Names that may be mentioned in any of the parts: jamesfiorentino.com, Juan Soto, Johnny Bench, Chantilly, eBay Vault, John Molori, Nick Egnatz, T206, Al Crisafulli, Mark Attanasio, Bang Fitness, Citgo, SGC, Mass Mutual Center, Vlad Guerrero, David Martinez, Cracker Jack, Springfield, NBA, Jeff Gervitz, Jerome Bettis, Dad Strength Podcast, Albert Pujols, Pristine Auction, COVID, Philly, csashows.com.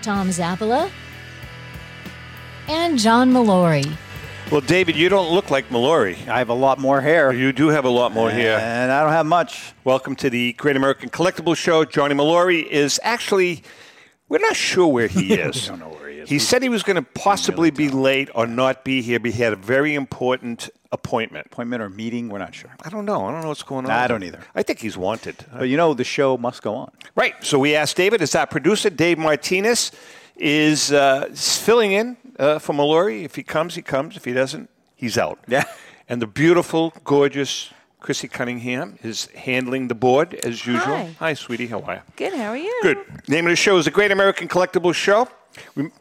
Tom Zappala and John Molori. Well, David, you don't look like Mallory. I have a lot more hair. You do have a lot more hair. And I don't have much. Welcome to the Great American Collectibles Show. Johnny Molori is actually, we're not sure where he is. We don't know where he is. He said he was going to possibly really be late or not be here, but he had a very important appointment. Appointment or meeting, we're not sure. I don't know what's going on. I don't either. I think he's wanted. But you know, the show must go on. Right. So we asked David, is our producer, Dave Martinez, is filling in for Mallory. If he comes, he comes. If he doesn't, he's out. Yeah. And the beautiful, gorgeous Chrissy Cunningham is handling the board as usual. Hi, sweetie. How are you? Good. How are you? Good. Name of the show is The Great American Collectibles Show.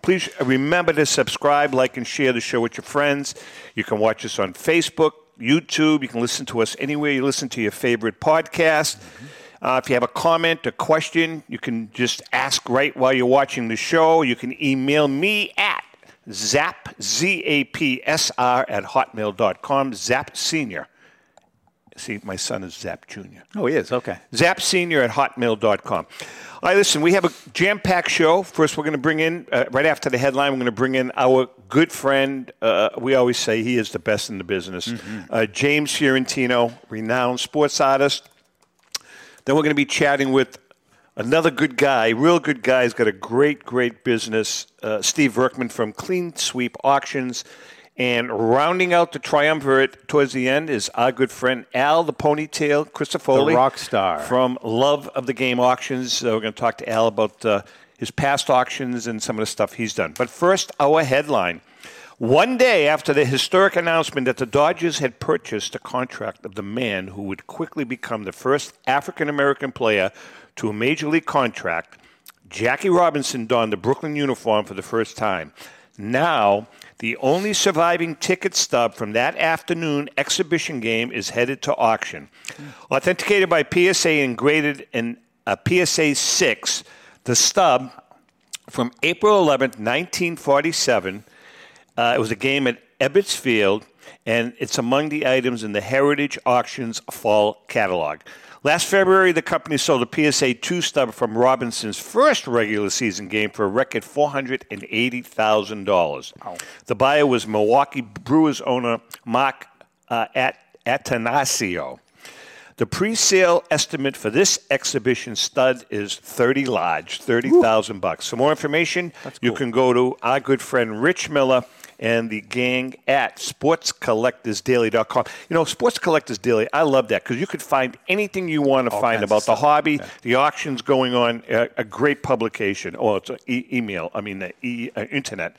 Please remember to subscribe, like, and share the show with your friends. You can watch us on Facebook, YouTube. You can listen to us anywhere you listen to your favorite podcast. Mm-hmm. If you have a comment, a question, you can just ask right while you're watching the show. You can email me at zapsr@hotmail.com, Zap Senior. See, my son is Zap Junior. Oh, he is? Okay. zapsenior@hotmail.com. All right, listen, we have a jam-packed show. First, we're going to bring in, right after the headline, we're going to bring in our good friend. We always say he is the best in the business. Mm-hmm. James Fiorentino, renowned sports artist. Then we're going to be chatting with another good guy, real good guy. He's got a great, great business, Steve Verkman from Clean Sweep Auctions. And rounding out the triumvirate towards the end is our good friend Al, the ponytail, Crisafulli. The rock star. From Love of the Game Auctions. So we're going to talk to Al about his past auctions and some of the stuff he's done. But first, our headline. One day after the historic announcement that the Dodgers had purchased the contract of the man who would quickly become the first African-American player to a major league contract, Jackie Robinson donned the Brooklyn uniform for the first time. Now, the only surviving ticket stub from that afternoon exhibition game is headed to auction. Authenticated by PSA and graded in a PSA 6, the stub from April 11th, 1947, it was a game at Ebbets Field, and it's among the items in the Heritage Auctions fall catalog. Last February, the company sold a PSA 2 stub from Robinson's first regular season game for a record $480,000. Wow. The buyer was Milwaukee Brewers owner Mark Attanasio. The pre-sale estimate for this exhibition stud is 30 large, $30,000. For more information, you can go to our good friend Rich Miller and the gang at sportscollectorsdaily.com. You know, Sports Collectors Daily, I love that because you could find anything you want to find about the hobby, the auctions going on, a great publication. Oh, it's an email, I mean, the internet.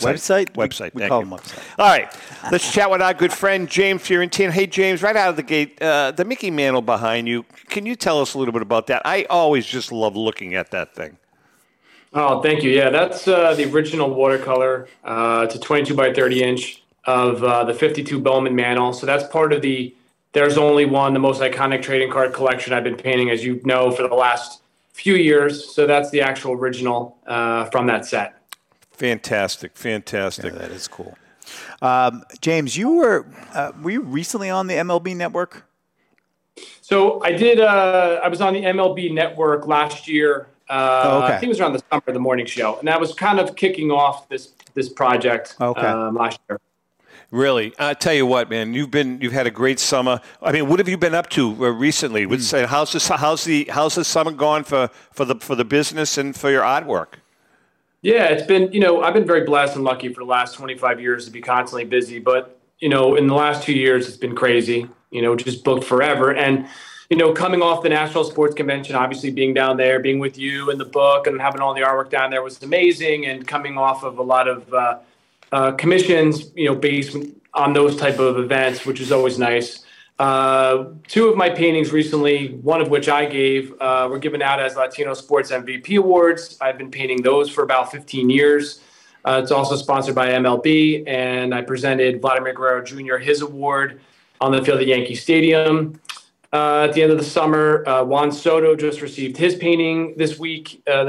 Website? We call them website. All right. Let's chat with our good friend, James Fiorentino. Hey, James, right out of the gate, the Mickey Mantle behind you, can you tell us a little bit about that? I always just love looking at that thing. Oh, thank you. Yeah, that's the original watercolor. It's a 22 by 30 inch of the 52 Bowman Mantle. So that's part of the There's Only One, the most iconic trading card collection I've been painting, as you know, for the last few years. So that's the actual original from that set. Fantastic. Yeah, that is cool. James, you were you recently on the MLB network? So I did. I was on the MLB network last year. I think it was around the summer, the morning show. And that was kind of kicking off this project last year. Really? I tell you what, man, you've had a great summer. I mean, what have you been up to recently? How's the summer gone for the business and for your artwork? Yeah, it's been, I've been very blessed and lucky for the last 25 years to be constantly busy. But, in the last 2 years, it's been crazy, just booked forever. And, coming off the National Sports Convention, obviously being down there, being with you and the book and having all the artwork down there was amazing. And coming off of a lot of commissions, based on those type of events, which is always nice. Two of my paintings recently, one of which I gave, were given out as Latino Sports MVP Awards. I've been painting those for about 15 years. It's also sponsored by MLB, and I presented Vladimir Guerrero Jr. his award on the field at Yankee Stadium. At the end of the summer, Juan Soto just received his painting this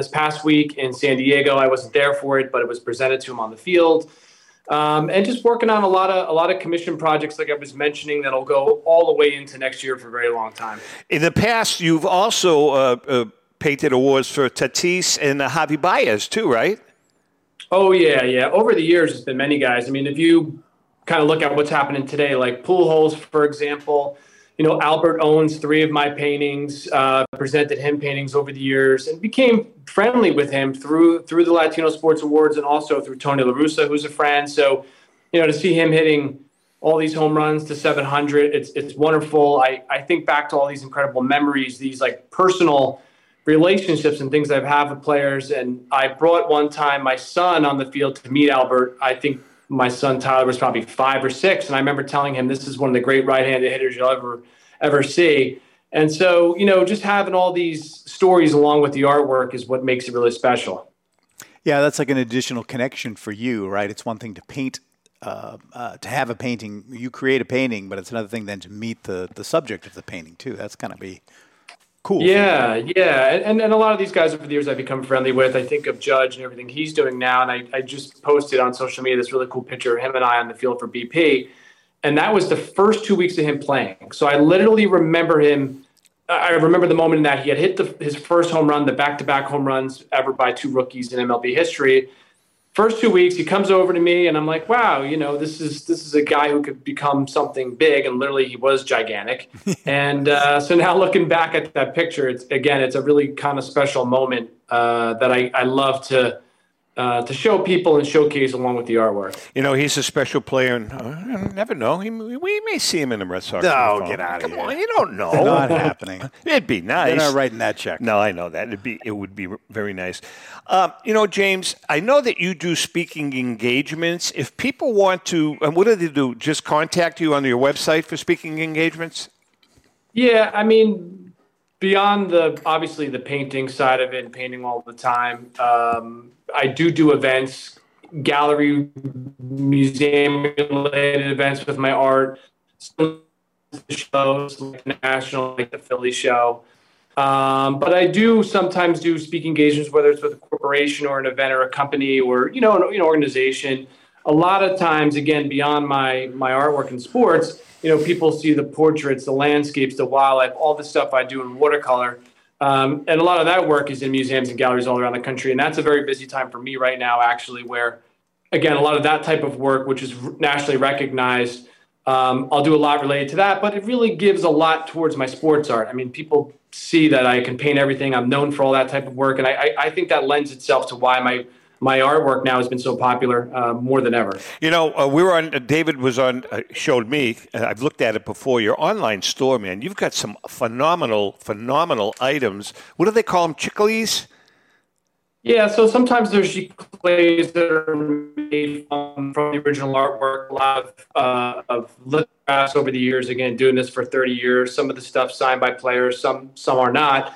past week in San Diego. I wasn't there for it, but it was presented to him on the field. And just working on a lot of commission projects, like I was mentioning, that'll go all the way into next year for a very long time. In the past, you've also painted awards for Tatis and Javi Baez too, right? Oh, yeah. Over the years, there's been many guys. I mean, if you kind of look at what's happening today, like Pujols, for example, you know, Albert owns three of my paintings, presented him paintings over the years, and became friendly with him through the Latino Sports Awards and also through Tony La Russa, who's a friend. So, you know, to see him hitting all these home runs to 700, it's wonderful. I think back to all these incredible memories, these like personal relationships and things I've had with players. And I brought one time my son on the field to meet Albert. I think my son Tyler was probably 5 or 6. And I remember telling him, this is one of the great right-handed hitters you'll ever see. And so, you know, just having all these stories along with the artwork is what makes it really special. Yeah, that's like an additional connection for you, right? It's one thing to paint, to have a painting. You create a painting, but it's another thing then to meet the subject of the painting too. That's kind of cool. Yeah. And a lot of these guys over the years I've become friendly with. I think of Judge and everything he's doing now. And I just posted on social media this really cool picture of him and I on the field for BP. And that was the first 2 weeks of him playing. So I literally remember him. I remember the moment in that he had hit his first home run, the back-to-back home runs ever by two rookies in MLB history. First 2 weeks, he comes over to me, and I'm like, wow, you know, this is a guy who could become something big, and literally he was gigantic. And so now looking back at that picture, it's a really kind of special moment that I love to show people and showcase along with the artwork. You know, he's a special player, and I never know. We may see him in the Red Sox. No, get out of here. Come on, you don't know. It's not happening. It'd be nice. They're not writing that check. No, I know that. It would be very nice. You know, James, I know that you do speaking engagements. If people want to, and what do they do? Just contact you on your website for speaking engagements? Yeah, I mean, beyond obviously the painting side of it, and painting all the time, I do events, gallery, museum-related events with my art, some shows like national, like the Philly show. But I do sometimes do speaking engagements, whether it's with a corporation or an event or a company or, you know, an organization. A lot of times, again, beyond my artwork and sports, you know, people see the portraits, the landscapes, the wildlife, all the stuff I do in watercolor. And a lot of that work is in museums and galleries all around the country. And that's a very busy time for me right now, actually, where, again, a lot of that type of work, which is nationally recognized, I'll do a lot related to that. But it really gives a lot towards my sports art. I mean, people see that I can paint everything. I'm known for all that type of work. And I think that lends itself to why my artwork now has been so popular more than ever. You know, David was on, showed me, I've looked at it before, your online store, man. You've got some phenomenal items. What do they call them, chiclees? Yeah, so sometimes there's chiclees that are made from the original artwork, a lot of lithographs over the years, again, doing this for 30 years. Some of the stuff signed by players, some are not.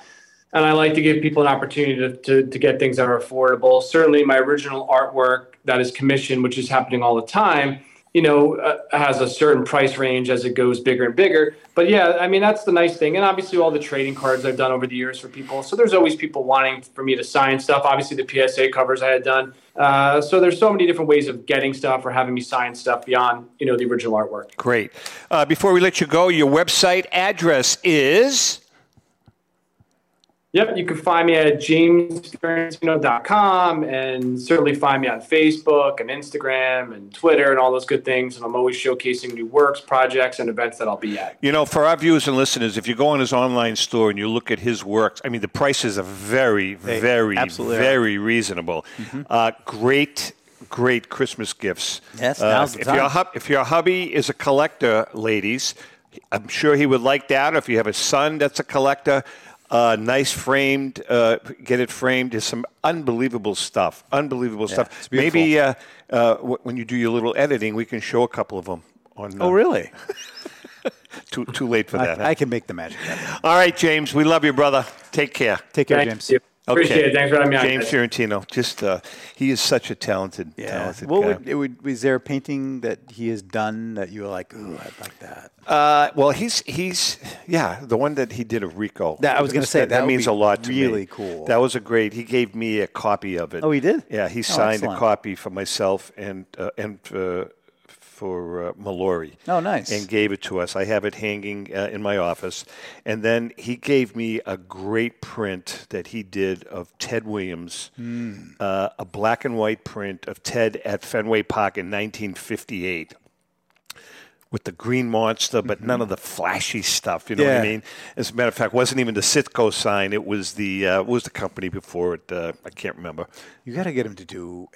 And I like to give people an opportunity to get things that are affordable. Certainly my original artwork that is commissioned, which is happening all the time, you know, has a certain price range as it goes bigger and bigger. But yeah, I mean, that's the nice thing. And obviously all the trading cards I've done over the years for people. So there's always people wanting for me to sign stuff. Obviously the PSA covers I had done. So there's so many different ways of getting stuff or having me sign stuff beyond, you know, the original artwork. Great. Before we let you go, your website address is... Yep, you can find me at jamesfiorentino.com and certainly find me on Facebook and Instagram and Twitter and all those good things. And I'm always showcasing new works, projects, and events that I'll be at. You know, for our viewers and listeners, if you go on his online store and you look at his works, I mean, the prices are very, very reasonable. Mm-hmm. Great Christmas gifts. Yes, now's the time. If your hubby is a collector, ladies, I'm sure he would like that. Or if you have a son that's a collector, nice framed, get it framed. There's some unbelievable stuff. It's beautiful. Maybe when you do your little editing, we can show a couple of them. Oh, really? Too late for that. I can make the magic happen. All right, James. We love you, brother. Take care. Take care, James. You. Okay. Appreciate it. Thanks for having me on. James Fiorentino. Just he is such a talented guy. Is there a painting that he has done that you were like, ooh, I'd like that? Well, he's the one that he did of Rico. That, I was going to say that means a lot to me. Really cool. That was a great. He gave me a copy of it. Oh, he did? Yeah, he signed a copy for myself and for Molori. Oh, nice. And gave it to us. I have it hanging in my office. And then he gave me a great print that he did of Ted Williams, a black and white print of Ted at Fenway Park in 1958 with the green monster, but none of the flashy stuff, you know what I mean? As a matter of fact, it wasn't even the Citgo sign. It was the company before it. I can't remember. You got to get him to do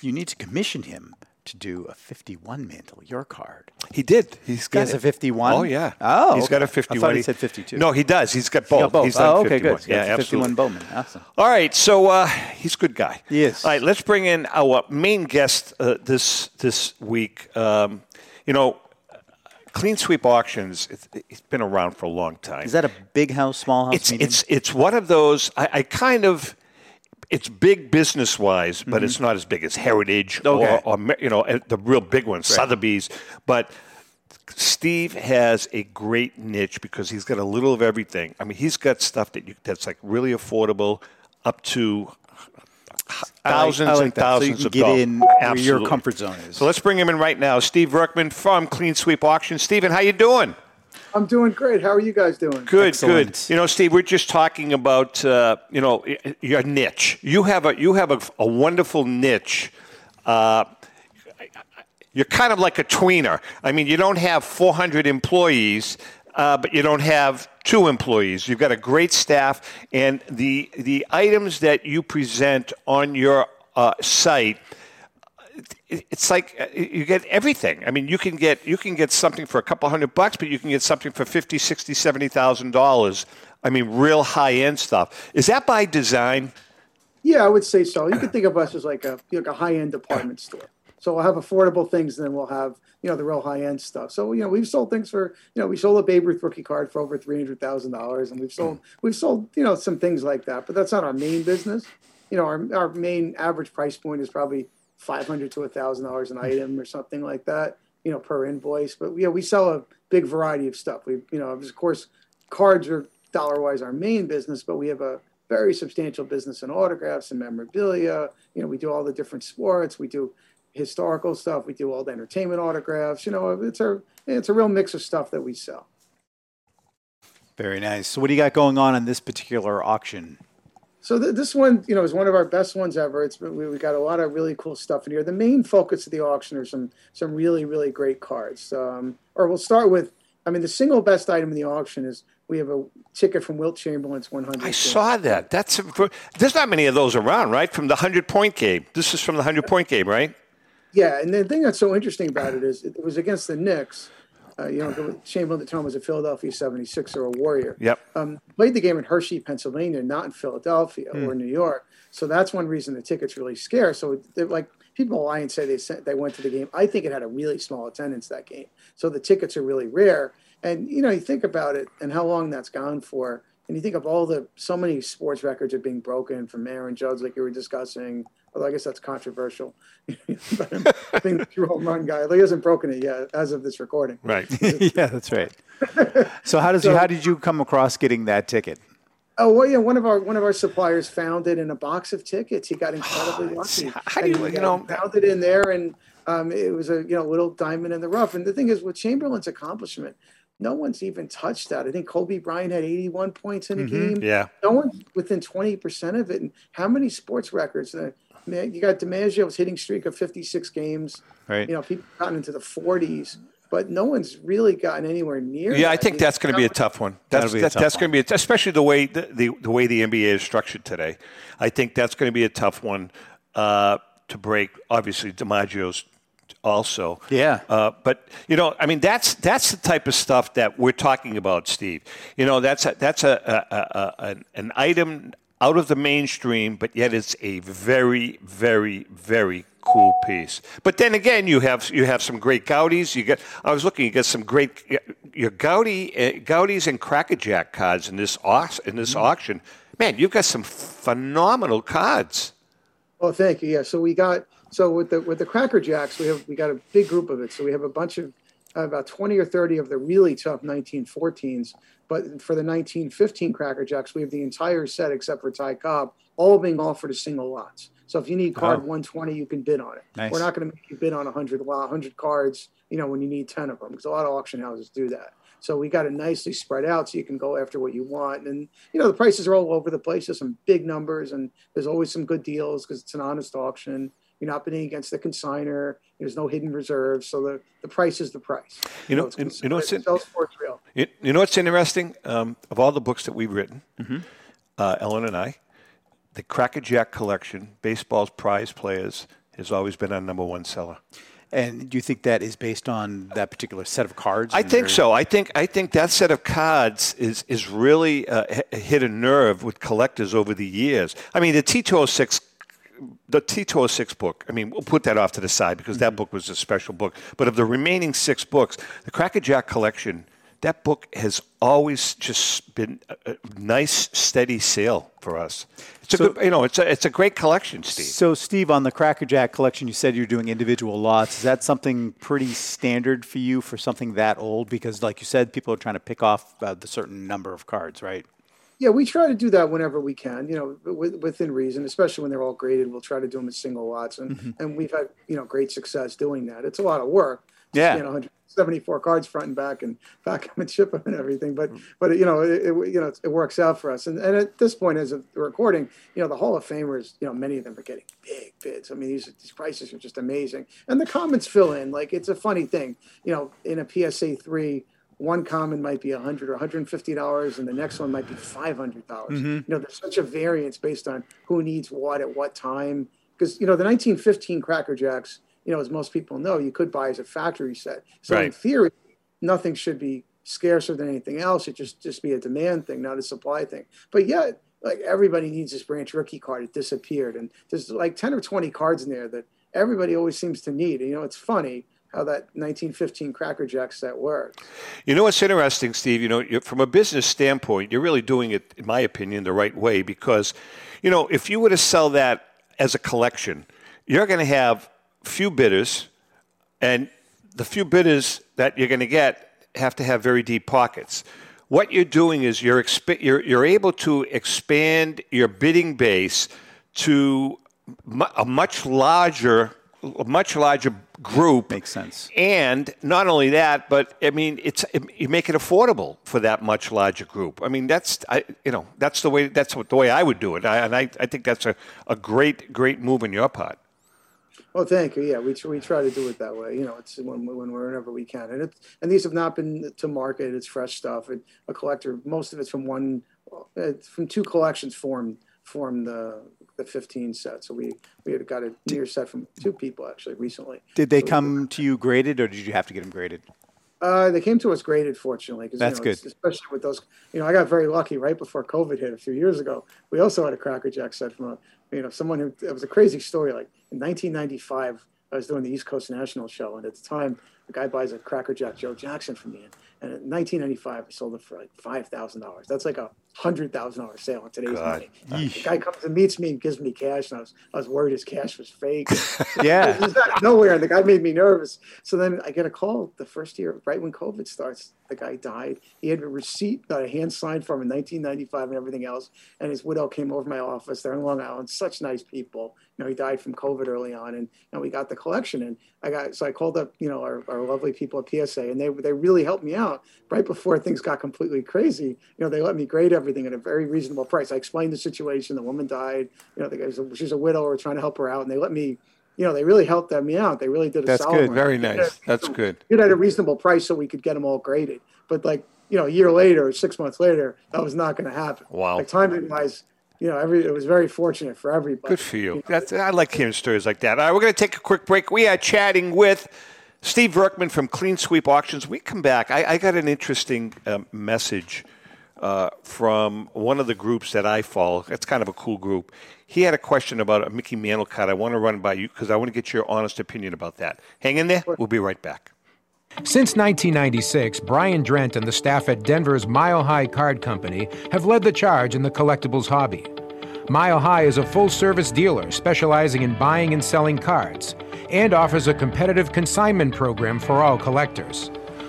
you need to commission him to do a 51 Mantle, your card. He did. He has a 51? Oh, yeah. Oh, he's got a 51. I thought he said 52. No, he does. He's got both. He's done 51. Good. Yeah, 51 Bowman. Awesome. All right, so he's a good guy. He is. All right, let's bring in our main guest this week. Clean Sweep Auctions, it's been around for a long time. Is that a big house, small house meeting? It's one of those, I kind of... It's big business-wise, but it's not as big as Heritage or the real big ones, right. Sotheby's. But Steve has a great niche because he's got a little of everything. I mean, he's got stuff that's like really affordable, up to thousands and thousands of dollars. So you can get in where your comfort zone is. So let's bring him in right now. Steve Verkman from Clean Sweep Auctions. Steven, how you doing? I'm doing great. How are you guys doing? Good, excellent. Good. You know, Steve, we're just talking about your niche. You have a wonderful niche. You're kind of like a tweener. I mean, you don't have 400 employees, but you don't have 2 employees. You've got a great staff, and the items that you present on your site. It's like you get everything. I mean, you can get something for a couple $100, but you can get something for $50,000, $60,000, $70,000. I mean, real high-end stuff. Is that by design? Yeah, I would say so. You can think of us as like a high-end department store. So we'll have affordable things, and then we'll have the real high-end stuff. So we've sold things for we sold a Babe Ruth rookie card for over $300,000, and we've sold some things like that. But that's not our main business. Our main average price point is probably $500 to $1,000 an item or something like that, per invoice. But we sell a big variety of stuff. We, of course, cards are dollar-wise our main business, but we have a very substantial business in autographs and memorabilia. We do all the different sports. We do historical stuff. We do all the entertainment autographs. It's a real mix of stuff that we sell. Very nice. So what do you got going on this particular auction? So this one, is one of our best ones ever. We got a lot of really cool stuff in here. The main focus of the auction are some really, really great cards. Or we'll start with, the single best item in the auction is we have a ticket from Wilt Chamberlain's 100. I saw that. There's not many of those around, right? From the 100-point game. This is from the 100-point game, right? Yeah, and the thing that's so interesting about it is it was against the Knicks. Chamberlain at the time was a Philadelphia 76er or a Warrior. Yep. Played the game in Hershey, Pennsylvania, not in Philadelphia or New York. So that's one reason the ticket's really scarce. So people lie and say they went to the game. I think it had a really small attendance that game. So the tickets are really rare. And, you think about it and how long that's gone for. And you think of so many sports records are being broken from Aaron Judge, like you were discussing. Although I guess that's controversial. I think the true home run guy, he hasn't broken it yet as of this recording. Right. Yeah, that's right. So how did you come across getting that ticket? Oh, well, yeah, one of our suppliers found it in a box of tickets. He got incredibly lucky. How do you found it in there, and it was a little diamond in the rough. And the thing is, with Chamberlain's accomplishment, no one's even touched that. I think Kobe Bryant had 81 points in a game. Yeah. No one's within 20% of it. And how many sports records? You got DiMaggio's hitting streak of 56 games. Right. People have gotten into the 40s, but no one's really gotten anywhere near that. Yeah, I think that's going to be a tough one. That's going to be especially the way the NBA is structured today. I think that's going to be a tough one to break. Obviously, DiMaggio's also. Yeah. But that's the type of stuff that we're talking about, Steve. That's an item out of the mainstream, but yet it's a very, very, very cool piece. But then again, you have some great Goudies. I was looking, you get some great your Goudies and Cracker Jack cards in this auction. Man, you've got some phenomenal cards. Oh, thank you. Yeah. So we got with the Cracker Jacks, we got a big group of it. So we have a bunch of about 20 or 30 of the really tough 1914s. But for the 1915 Cracker Jacks, we have the entire set except for Ty Cobb, all being offered as single lots. So if you need card 120, you can bid on it. Nice. We're not going to make you bid on 100 cards, when you need 10 of them, because a lot of auction houses do that. So we got it nicely spread out so you can go after what you want. And, the prices are all over the place. There's some big numbers, and there's always some good deals because it's an honest auction. You're not bidding against the consigner. There's no hidden reserves. So the price is the price. What's interesting? Of all the books that we've written, Ellen and I, the Cracker Jack collection, baseball's prize players, has always been our number one seller. And do you think that is based on that particular set of cards? I think so. I think that set of cards is really hit a nerve with collectors over the years. I mean, the T206 book, we'll put that off to the side because that book was a special book. But of the remaining 6 books, the Cracker Jack collection, that book has always just been a nice, steady sale for us. It's a great collection, Steve. So, Steve, on the Cracker Jack collection, you said you're doing individual lots. Is that something pretty standard for you for something that old? Because, like you said, people are trying to pick off the certain number of cards, right? Yeah, we try to do that whenever we can, within reason, especially when they're all graded. We'll try to do them as single lots, and we've had, great success doing that. It's a lot of work. Yeah. 174 cards front and back and pack them and ship them and everything. But it works out for us. And at this point, as of the recording, the Hall of Famers, many of them are getting big bids. These prices are just amazing. And the comments fill in. Like, it's a funny thing. In a PSA 3, one common might be $100 or $150, and the next one might be $500. There's such a variance based on who needs what at what time. Because, the 1915 Cracker Jacks, as most people know, you could buy as a factory set. So in theory, nothing should be scarcer than anything else. It just be a demand thing, not a supply thing. But yet, like, everybody needs this Branch rookie card. It disappeared. And there's like 10 or 20 cards in there that everybody always seems to need. And, it's funny how that 1915 Cracker Jack set worked. What's interesting, Steve, from a business standpoint, you're really doing it, in my opinion, the right way. Because, if you were to sell that as a collection, you're going to have few bidders, and the few bidders that you're going to get have to have very deep pockets. What you're doing is you're able to expand your bidding base to a much larger group. Makes sense. And not only that, but you make it affordable for that much larger group. That's the way I would do it, and I think that's a great move on your part. Oh, thank you. Yeah, we try to do it that way. It's whenever we can, and these have not been to market. It's fresh stuff. And a collector, most of it's from two collections formed the 15 set. So we had got a near set from 2 people actually recently. Did they come to you graded, or did you have to get them graded? They came to us graded, fortunately. Cause, that's good. Especially with those, I got very lucky right before COVID hit a few years ago. We also had a Cracker Jack set from someone who, it was a crazy story. Like in 1995, I was doing the East Coast National Show. And at the time, the guy buys a Cracker Jack Joe Jackson for me. And in 1995, I sold it for like $5,000. That's like a $100,000 sale in today's money. The guy comes and meets me and gives me cash, and I was worried his cash was fake. Yeah, he's out of nowhere, and the guy made me nervous. So then I get a call the first year, right when COVID starts. The guy died. He had a receipt that I hand signed for him in 1995 and everything else. And his widow came over to my office. They're in Long Island, such nice people. He died from COVID early on, and we got the collection. And I called up our lovely people at PSA, and they really helped me out right before things got completely crazy. They let me grade everything at a very reasonable price. I explained the situation. The woman died. She's a widow. We're trying to help her out, and they let me. They really helped me out. They really did a solid. That's good. Very nice. That's good. Did at a reasonable price so we could get them all graded. But a year later, 6 months later, that was not going to happen. Wow. Timing-wise, it was very fortunate for everybody. Good for you. I like hearing stories like that. All right, we're going to take a quick break. We are chatting with Steve Verkman from Clean Sweep Auctions. We come back. I got an interesting message from one of the groups that I follow. It's kind of a cool group. He had a question about a Mickey Mantle card. I want to run by you because I want to get your honest opinion about that. Hang in there. We'll be right back. Since 1996, Brian Drent and the staff at Denver's Mile High Card Company have led the charge in the collectibles hobby. Mile High is a full-service dealer specializing in buying and selling cards and offers a competitive consignment program for all collectors.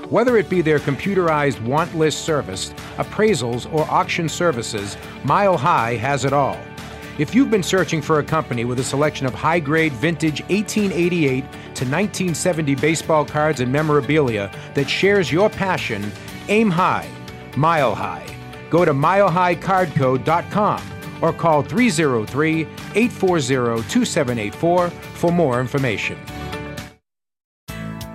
Whether it be their computerized want list service, appraisals, or auction services, Mile High has it all. If you've been searching for a company with a selection of high-grade vintage 1888 to 1970 baseball cards and memorabilia that shares your passion, aim high, Mile High. Go to milehighcardco.com or call 303-840-2784 for more information.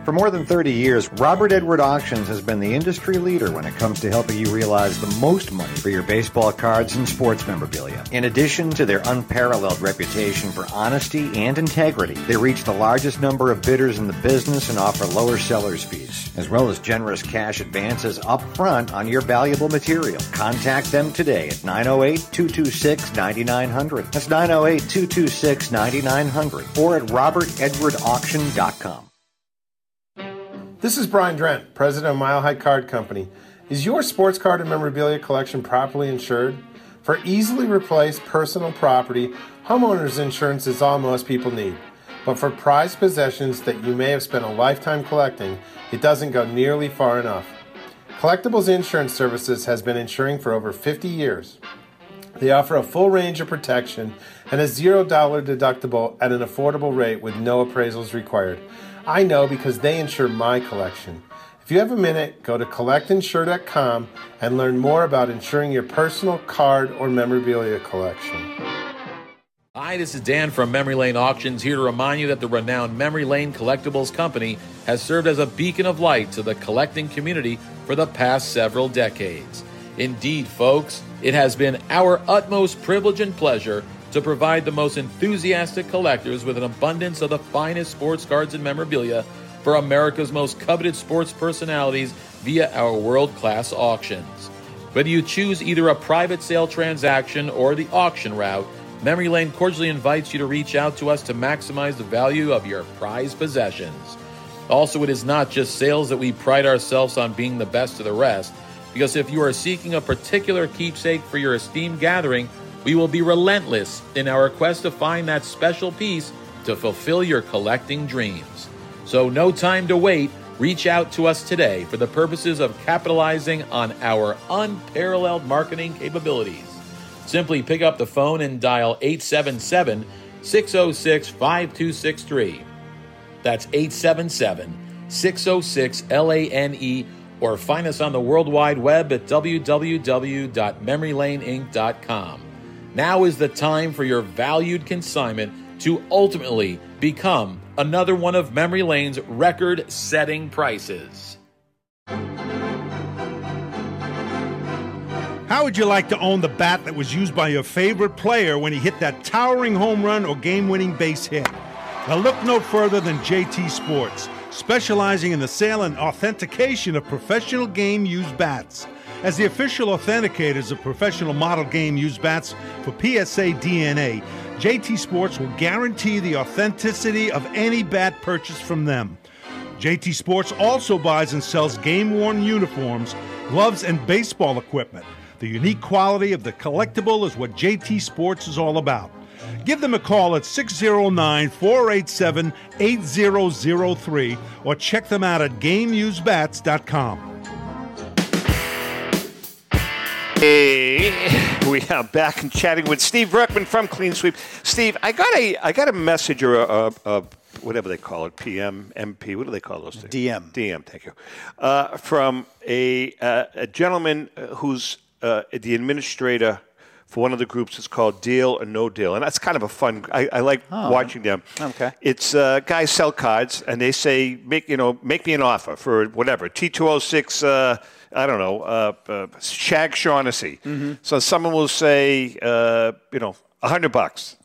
For more than 30 years, Robert Edward Auctions has been the industry leader when it comes to helping you realize the most money for your baseball cards and sports memorabilia. In addition to their unparalleled reputation for honesty and integrity, they reach the largest number of bidders in the business and offer lower seller's fees, as well as generous cash advances up front on your valuable material. Contact them today at 908-226-9900. That's 908-226-9900 or at robertedwardauction.com. This is Brian Drent, president of Mile High Card Company. Is your sports card and memorabilia collection properly insured? For easily replaced personal property, homeowners insurance is all most people need. But for prized possessions that you may have spent a lifetime collecting, it doesn't go nearly far enough. Collectibles Insurance Services has been insuring for over 50 years. They offer a full range of protection and a $0 deductible at an affordable rate with no appraisals required. I know because they insure my collection. If you have a minute, go to collectinsure.com and learn more about insuring your personal card or memorabilia collection. Hi, this is Dan from Memory Lane Auctions, here to remind you that the renowned Memory Lane Collectibles Company has served as a beacon of light to the collecting community for the past several decades. Indeed, folks, it has been our utmost privilege and pleasure to provide the most enthusiastic collectors with an abundance of the finest sports cards and memorabilia for America's most coveted sports personalities via our world-class auctions. Whether you choose either a private sale transaction or the auction route, Memory Lane cordially invites you to reach out to us to maximize the value of your prized possessions. Also, it is not just sales that we pride ourselves on being the best of the rest, because if you are seeking a particular keepsake for your esteemed gathering, we will be relentless in our quest to find that special piece to fulfill your collecting dreams. So no time to wait. Reach out to us today for the purposes of capitalizing on our unparalleled marketing capabilities. Simply pick up the phone and dial 877-606-5263. That's 877-606-LANE, or find us on the World Wide Web at www.memorylaneinc.com. Now is the time for your valued consignment to ultimately become another one of Memory Lane's record-setting prices. How would you like to own the bat that was used by your favorite player when he hit that towering home run or game-winning base hit? Now look no further than JT Sports, specializing in the sale and authentication of professional game-used bats. As the official authenticators of professional model game-used bats for PSA DNA, JT Sports will guarantee the authenticity of any bat purchased from them. JT Sports also buys and sells game-worn uniforms, gloves, and baseball equipment. The unique quality of the collectible is what JT Sports is all about. Give them a call at 609-487-8003 or check them out at GameUseBats.com. Hey, we are back and chatting with Steve Verkman from Clean Sweep. Steve, I got a message or a whatever they call it, PM, MP, what do they call those things? DM, thank you. From a gentleman who's the administrator for one of the groups. It's called Deal or No Deal, and that's kind of a fun. I like watching them. Okay, it's guys sell cards, and they say make me an offer for whatever T206. I don't know, Shag Shaughnessy. Mm-hmm. So someone will say, $100,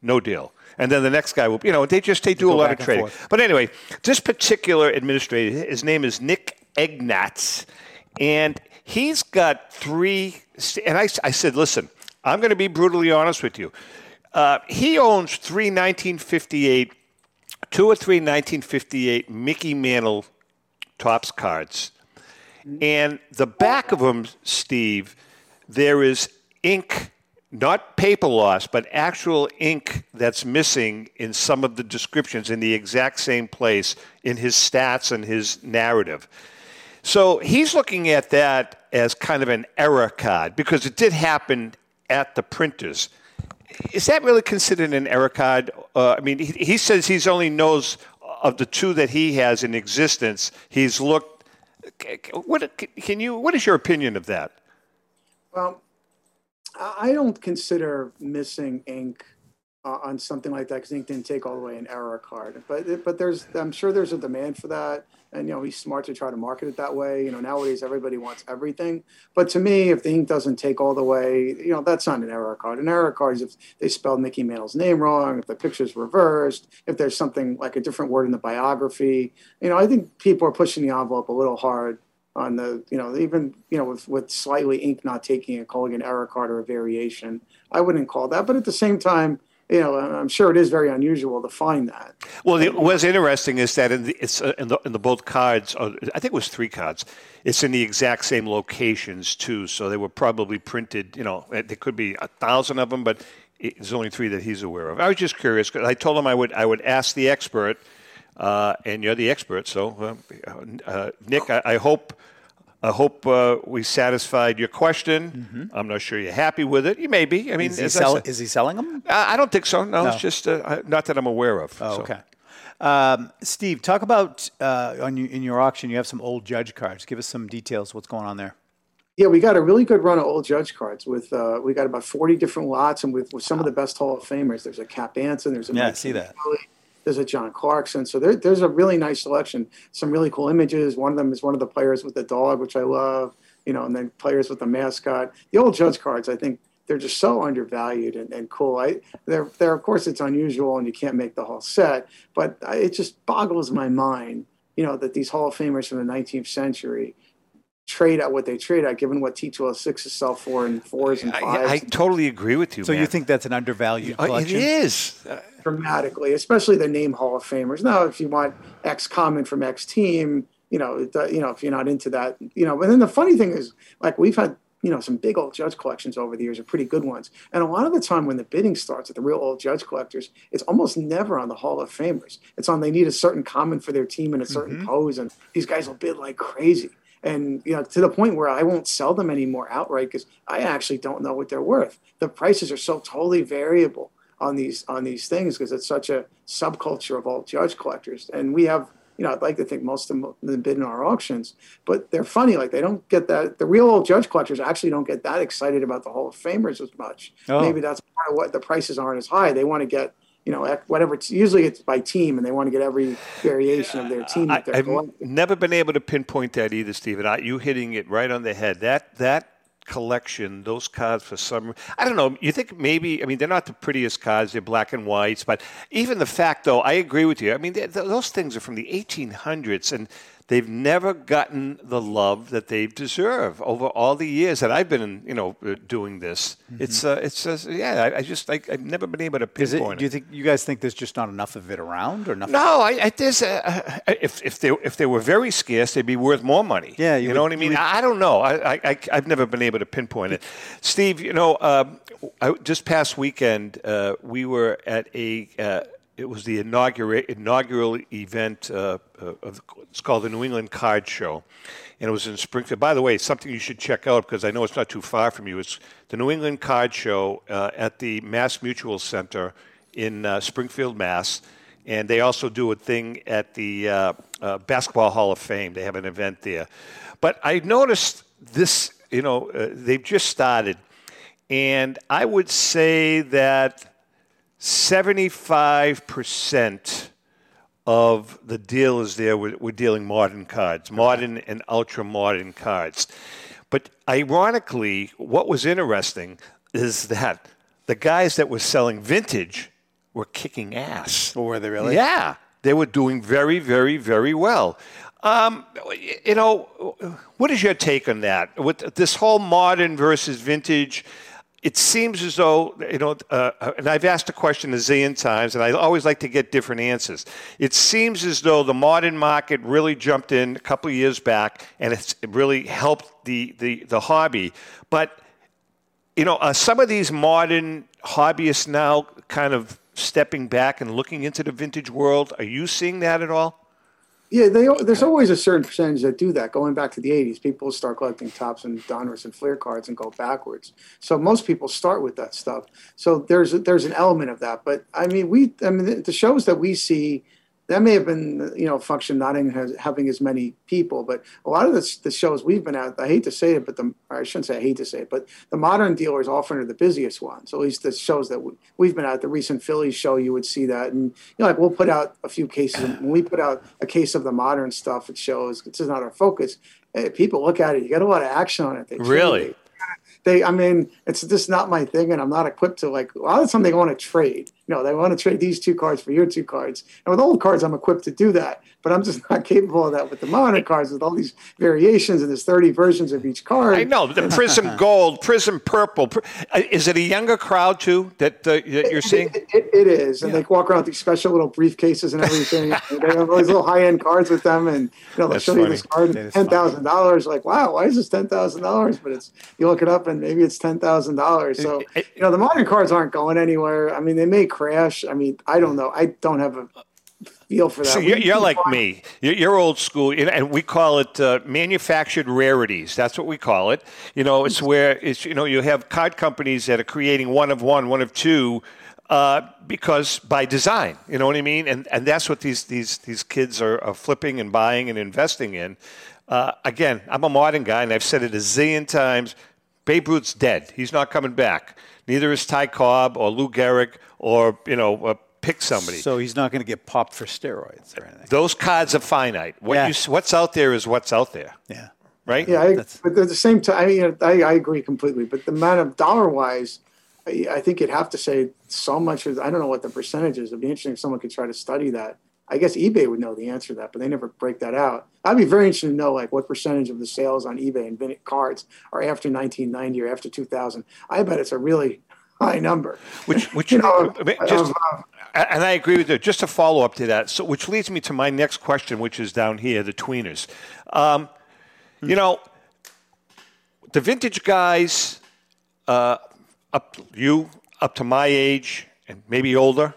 no deal. And then the next guy will, they do a lot of trading. Forth. But anyway, this particular administrator, his name is Nick Egnatz, and He's got three, and I said, listen, I'm going to be brutally honest with you. He owns two or three 1958 Mickey Mantle Topps cards. And the back of them, Steve, there is ink, not paper loss, but actual ink that's missing in some of the descriptions in the exact same place in his stats and his narrative. So he's looking at that as kind of an error card because it did happen at the printers. Is that really considered an error card? I mean, he says he's only knows of the two that he has in existence. He's looked. What is your opinion of that? Well, I don't consider missing ink on something like that because ink didn't take all the way an error card. But I'm sure there's a demand for that, and he's smart to try to market it that way. Nowadays everybody wants everything. But to me, if the ink doesn't take all the way, that's not an error card. An error card is if they spelled Mickey Mantle's name wrong, if the picture's reversed, if there's something like a different word in the biography. I think people are pushing the envelope a little hard on the, with slightly ink not taking and calling an error card or a variation. I wouldn't call that. But at the same time, I'm sure it is very unusual to find that. Well, what's interesting is that in the both cards, I think it was three cards, it's in the exact same locations too. So they were probably printed. There could be 1,000 of them, but there's only three that he's aware of. I was just curious because I told him I would ask the expert, and you're the expert. So, Nick, I hope we satisfied your question. Mm-hmm. I'm not sure you're happy with it. You may be. I mean, is he selling them? I don't think so. No. It's just not that I'm aware of. Oh, so. Okay. Steve, talk about in your auction, you have some old Judge cards. Give us some details. What's going on there? Yeah, we got a really good run of old Judge cards. With we got about 40 different lots, and with some of the best Hall of Famers. There's a Cap Anson. There's a Mike I see that. Kelly. There's a John Clarkson. So there's a really nice selection, some really cool images. One of them is one of the players with the dog, which I love, and then players with the mascot. The old Judge cards, I think they're just so undervalued and cool. They're of course, it's unusual and you can't make the whole set, but it just boggles my mind, that these Hall of Famers from the 19th century trade at what they trade at, given what T206 is sell for in fours and fives. I totally agree with you. So man. You think that's an undervalued collection? It is. Dramatically, especially the name Hall of Famers. Now, if you want X comment from X team, if you're not into that, and then the funny thing is, like, we've had, some big old Judge collections over the years are pretty good ones. And a lot of the time when the bidding starts at the real old Judge collectors, it's almost never on the Hall of Famers. It's on, they need a certain comment for their team and a certain pose. And these guys will bid like crazy. And, to the point where I won't sell them anymore outright because I actually don't know what they're worth. The prices are so totally variable on these things because it's such a subculture of all Judge collectors. And we have, I'd like to think most of them bid in our auctions, but they're funny. Like, they don't get that. The real old Judge collectors actually don't get that excited about the Hall of Famers as much. Oh. Maybe that's part of what the prices aren't as high. They want to get, whatever. Usually it's by team, and they want to get every variation of their team. That they're never been able to pinpoint that either, Stephen. You hitting it right on the head. That collection, those cards, for some, I don't know. You think maybe, they're not the prettiest cards. They're black and whites. But even the fact, though, I agree with you. Those things are from the 1800s, and they've never gotten the love that they deserve over all the years that I've been, doing this. Mm-hmm. I've never been able to pinpoint it. Do you think you guys think there's just not enough of it around, or nothing? No, if they were very scarce, they'd be worth more money. Yeah, you know what I mean. I don't know. I've never been able to pinpoint it. Steve, just past weekend we were at a. It was the inaugural event of it's called the New England Card Show, and it was in Springfield. By the way, it's something you should check out because I know it's not too far from you. It's the New England Card Show at the Mass Mutual Center in Springfield, Mass, and they also do a thing at the Basketball Hall of Fame. They have an event there. But I noticed this, they've just started, and I would say that 75% of the dealers there were dealing modern cards, modern and ultra-modern cards. But ironically, what was interesting is that the guys that were selling vintage were kicking ass. Well, were they really? Yeah. They were doing very, very, very well. You know, what is your take on that? With this whole modern versus vintage, it seems as though, you know, and I've asked the question a zillion times, and I always like to get different answers. It seems as though the modern market really jumped in a couple of years back, and it's really helped the hobby. But, you know, are some of these modern hobbyists now kind of stepping back and looking into the vintage world? Are you seeing that at all? Yeah, there's always a certain percentage that do that. Going back to the 80s, people start collecting Topps and Donruss and Fleer cards and go backwards. So most people start with that stuff. So there's an element of that. But, I mean, the shows that we see, that may have been, you know, function not in having as many people. But a lot of the shows we've been at, I hate to say it, but the modern dealers often are the busiest ones. At least the shows that we've been at, the recent Philly show, you would see that. And, you know, like we'll put out a few cases. When we put out a case of the modern stuff, it shows it's not our focus. Hey, people look at it. You get a lot of action on it. Really? It's just not my thing, and I'm not equipped to, like, a lot of the time they want to trade. You know, they want to trade these two cards for your two cards. And with old cards, I'm equipped to do that, but I'm just not capable of that with the modern cards with all these variations, and there's 30 versions of each card. I know, the Prism Gold, Prism Purple. Is it a younger crowd, too, that you're seeing? It is, and yeah. They walk around with these special little briefcases and everything. And they have all these little high-end cards with them, and, you know, they'll show you this card, $10,000. Like, wow, why is this $10,000? But it's, you look it up, and maybe it's $10,000. So, you know, the modern cards aren't going anywhere. I mean, they may crash. I mean, I don't know. I don't have a feel for that. So you're like me. You're old school, and we call it manufactured rarities. That's what we call it. You know, it's where it's, you know, you have card companies that are creating one of two, because by design, you know what I mean? And that's what these kids are flipping and buying and investing in. Again, I'm a modern guy, and I've said it a zillion times. Babe Ruth's dead. He's not coming back. Neither is Ty Cobb or Lou Gehrig or, you know, pick somebody. So he's not going to get popped for steroids or anything. Those cards are finite. What's out there is what's out there. Yeah. Right? Yeah, but at the same time, I agree completely. But the amount of dollar-wise, I think you'd have to say so much. I don't know what the percentage is. It'd be interesting if someone could try to study that. I guess eBay would know the answer to that, but they never break that out. I'd be very interested to know, like, what percentage of the sales on eBay and vintage cards are after 1990 or after 2000. I bet it's a really high number. Which you know, and I agree with you. Just to follow up to that, so which leads me to my next question, which is down here, the tweeners. You know, the vintage guys, up to my age and maybe older,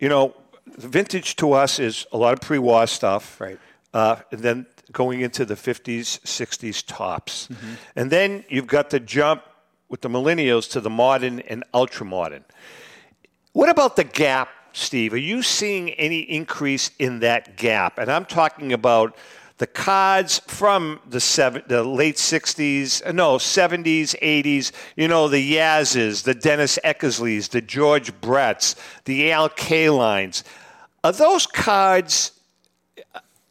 you know. Vintage to us is a lot of pre-war stuff, right? And then going into the 50s, 60s tops. And then you've got the jump with the millennials to the modern and ultra-modern. What about the gap, Steve? Are you seeing any increase in that gap? And I'm talking about the cards from the late 60s, no, 70s, 80s, you know, the Yaz's, the Dennis Eckersleys, the George Bretts, the Al Kalines. Are those cards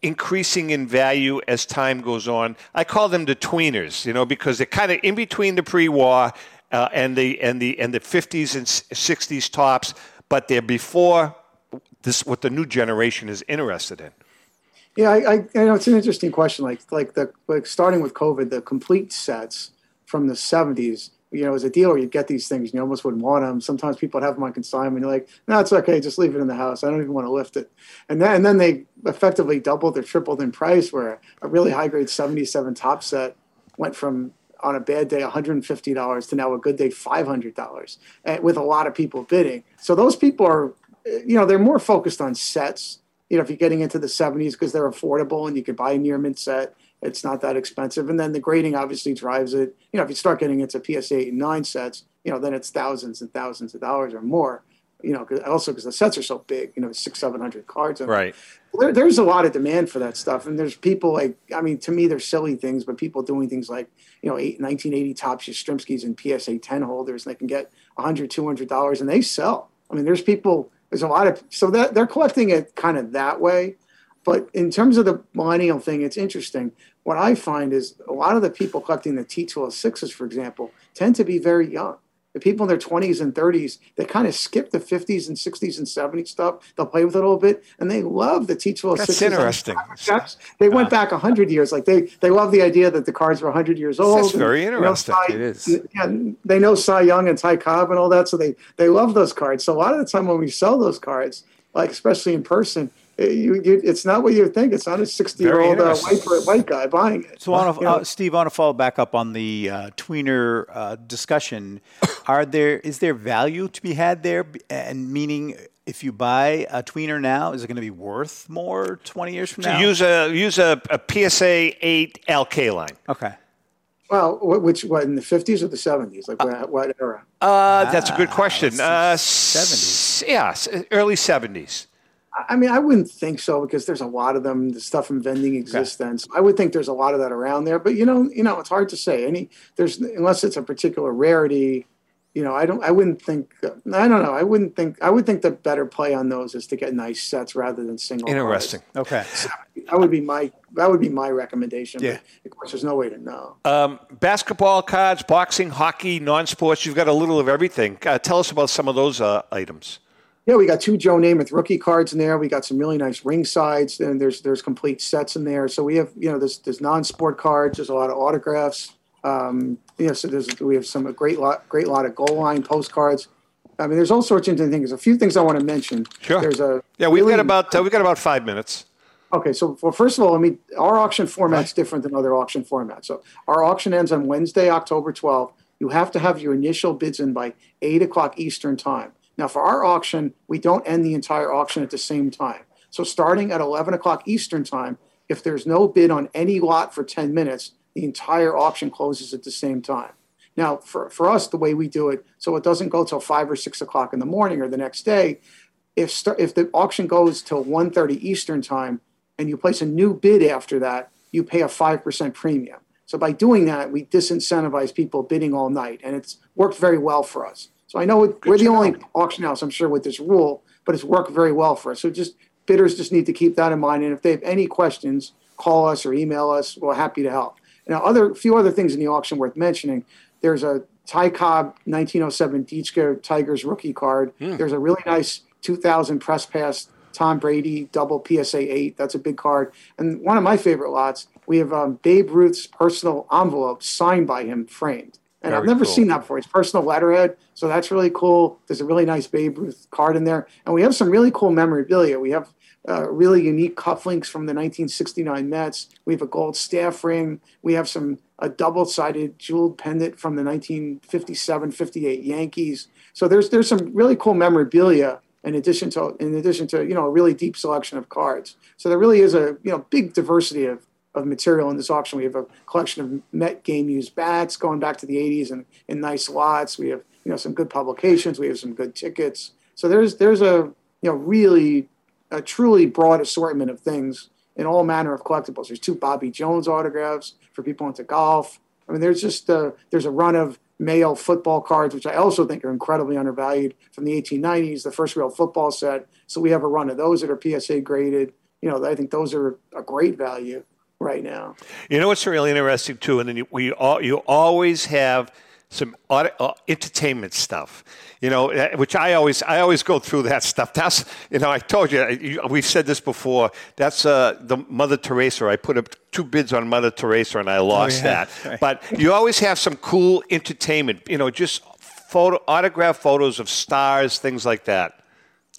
increasing in value as time goes on? I call them the tweeners, you know, because they're kind of in between the pre-war and the 50s and 60s tops, but they're before this what the new generation is interested in. Yeah, I know it's an interesting question. Like starting with COVID, the complete sets from the 70s. You know, as a dealer, you'd get these things, and you almost wouldn't want them. Sometimes people would have them on consignment. You're like, no, it's okay, just leave it in the house. I don't even want to lift it. And then they effectively doubled or tripled in price, where a really high-grade 77 top set went from, on a bad day, $150 to now a good day, $500, with a lot of people bidding. So those people are, you know, they're more focused on sets. You know, if you're getting into the 70s, because they're affordable and you can buy a near mint set, it's not that expensive. And then the grading obviously drives it. You know, if you start getting into PSA 8 and 9 sets, you know, then it's thousands and thousands of dollars or more, you know, because the sets are so big, you know, 600-700 cards. Right. There's a lot of demand for that stuff. And there's people like, I mean, to me, they're silly things, but people doing things like, you know, 1980 Topps Yastrzemskis and PSA 10 holders, and they can get $100, $200, and they sell. I mean, there's people. There's a lot of, so that they're collecting it kind of that way. But in terms of the millennial thing, it's interesting. What I find is a lot of the people collecting the T206s, for example, tend to be very young. The people in their 20s and 30s, they kind of skip the 50s and 60s and 70s stuff. They'll play with it a little bit, and they love the T206. That's interesting. They went back 100 years. Like they love the idea that the cards were 100 years old. That's very interesting. It is. And they know Cy Young and Ty Cobb and all that, so they love those cards. So a lot of the time when we sell those cards, like especially in person, it's not what you think. It's not a 60-year-old white guy buying it. So, Steve, I want to follow back up on the tweener discussion. Is there value to be had there? And meaning, if you buy a tweener now, is it going to be worth more 20 years from now? To use a PSA 8 LK line. Okay. Well, what in the 50s or the 70s? Like what era? That's a good question. 70s. Yeah, early 70s. I mean, I wouldn't think so because there's a lot of them. The stuff from vending exists then. So I would think there's a lot of that around there. But you know, it's hard to say. Unless it's a particular rarity. You know, I would think the better play on those is to get nice sets rather than single. Interesting. Cards. Okay. So that would be my recommendation. Yeah. But of course, there's no way to know. Basketball cards, boxing, hockey, non-sports. You've got a little of everything. Tell us about some of those items. Yeah, we got two Joe Namath rookie cards in there. We got some really nice ring sides, and there's complete sets in there. So we have there's non-sport cards. There's a lot of autographs. So we have some a great lot of goal line postcards. I mean, there's all sorts of things. A few things I want to mention. Sure. We've got about 5 minutes. Okay, so well, first of all, our auction format's different than other auction formats. So our auction ends on Wednesday, October 12th. You have to have your initial bids in by 8 o'clock Eastern time. Now, for our auction, we don't end the entire auction at the same time. So starting at 11 o'clock Eastern time, if there's no bid on any lot for 10 minutes, the entire auction closes at the same time. Now, for us, the way we do it, so it doesn't go till 5 or 6 o'clock in the morning or the next day, if the auction goes till 1:30 Eastern time and you place a new bid after that, you pay a 5% premium. So by doing that, we disincentivize people bidding all night, and it's worked very well for us. So I know we're the only auction house, I'm sure, with this rule, but it's worked very well for us. So bidders just need to keep that in mind. And if they have any questions, call us or email us. We're happy to help. Now, a few other things in the auction worth mentioning. There's a Ty Cobb 1907 Dietschke Tigers rookie card. Yeah. There's a really nice 2000 press pass Tom Brady double PSA 8. That's a big card. And one of my favorite lots, we have Babe Ruth's personal envelope signed by him framed. And very I've never cool. seen that before. It's personal letterhead, so that's really cool. There's a really nice Babe Ruth card in there. And we have some really cool memorabilia. We have really unique cufflinks from the 1969 Mets. We have a gold staff ring. We have a double-sided jeweled pendant from the 1957-58 Yankees. So there's some really cool memorabilia in addition to a really deep selection of cards. So there really is a big diversity of material in this auction. We have a collection of Met game-used bats going back to the 80s and in nice lots. We have some good publications. We have some good tickets. So there's a really a truly broad assortment of things in all manner of collectibles. There's two Bobby Jones autographs for people into golf. I mean, there's a run of Mayo football cards, which I also think are incredibly undervalued from the 1890s, the first real football set. So we have a run of those that are PSA graded. I think those are a great value right now. You know what's really interesting too, and then you always have some entertainment stuff, which I always go through that stuff. That's I told you, we've said this before. That's the Mother Teresa. I put up two bids on Mother Teresa and I lost that. Right. But you always have some cool entertainment. Just autograph photos of stars, things like that.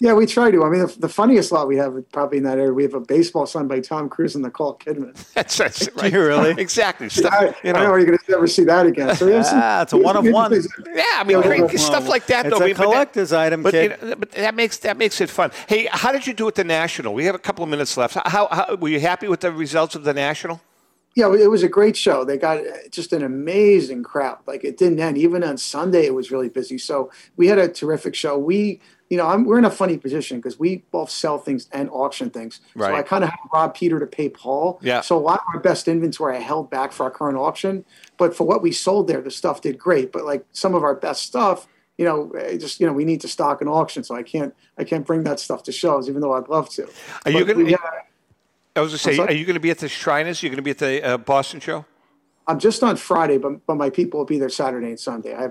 Yeah, we try to. I mean, the funniest lot we have probably in that area, we have a baseball signed by Tom Cruise and Nicole Kidman. That's right. Really? Exactly. Stuff, I don't know you're going to ever see that again. So it's a one-of-one. Yeah, I mean, great stuff like that. It's a collector's item, kid. But that makes it fun. Hey, how did you do at the National? We have a couple of minutes left. How were you happy with the results of the National? Yeah, it was a great show. They got just an amazing crowd. Like, it didn't end. Even on Sunday, it was really busy. So we had a terrific show. We're in a funny position because we both sell things and auction things. Right. So I kind of have to rob Peter to pay Paul. Yeah. So a lot of our best inventory I held back for our current auction. But for what we sold there, the stuff did great. But like some of our best stuff, we need to stock an auction. So I can't bring that stuff to shows, even though I'd love to. I was going to say, are you going to be at the Shriners? You're going to be at the Boston show? I'm just on Friday, but my people will be there Saturday and Sunday. I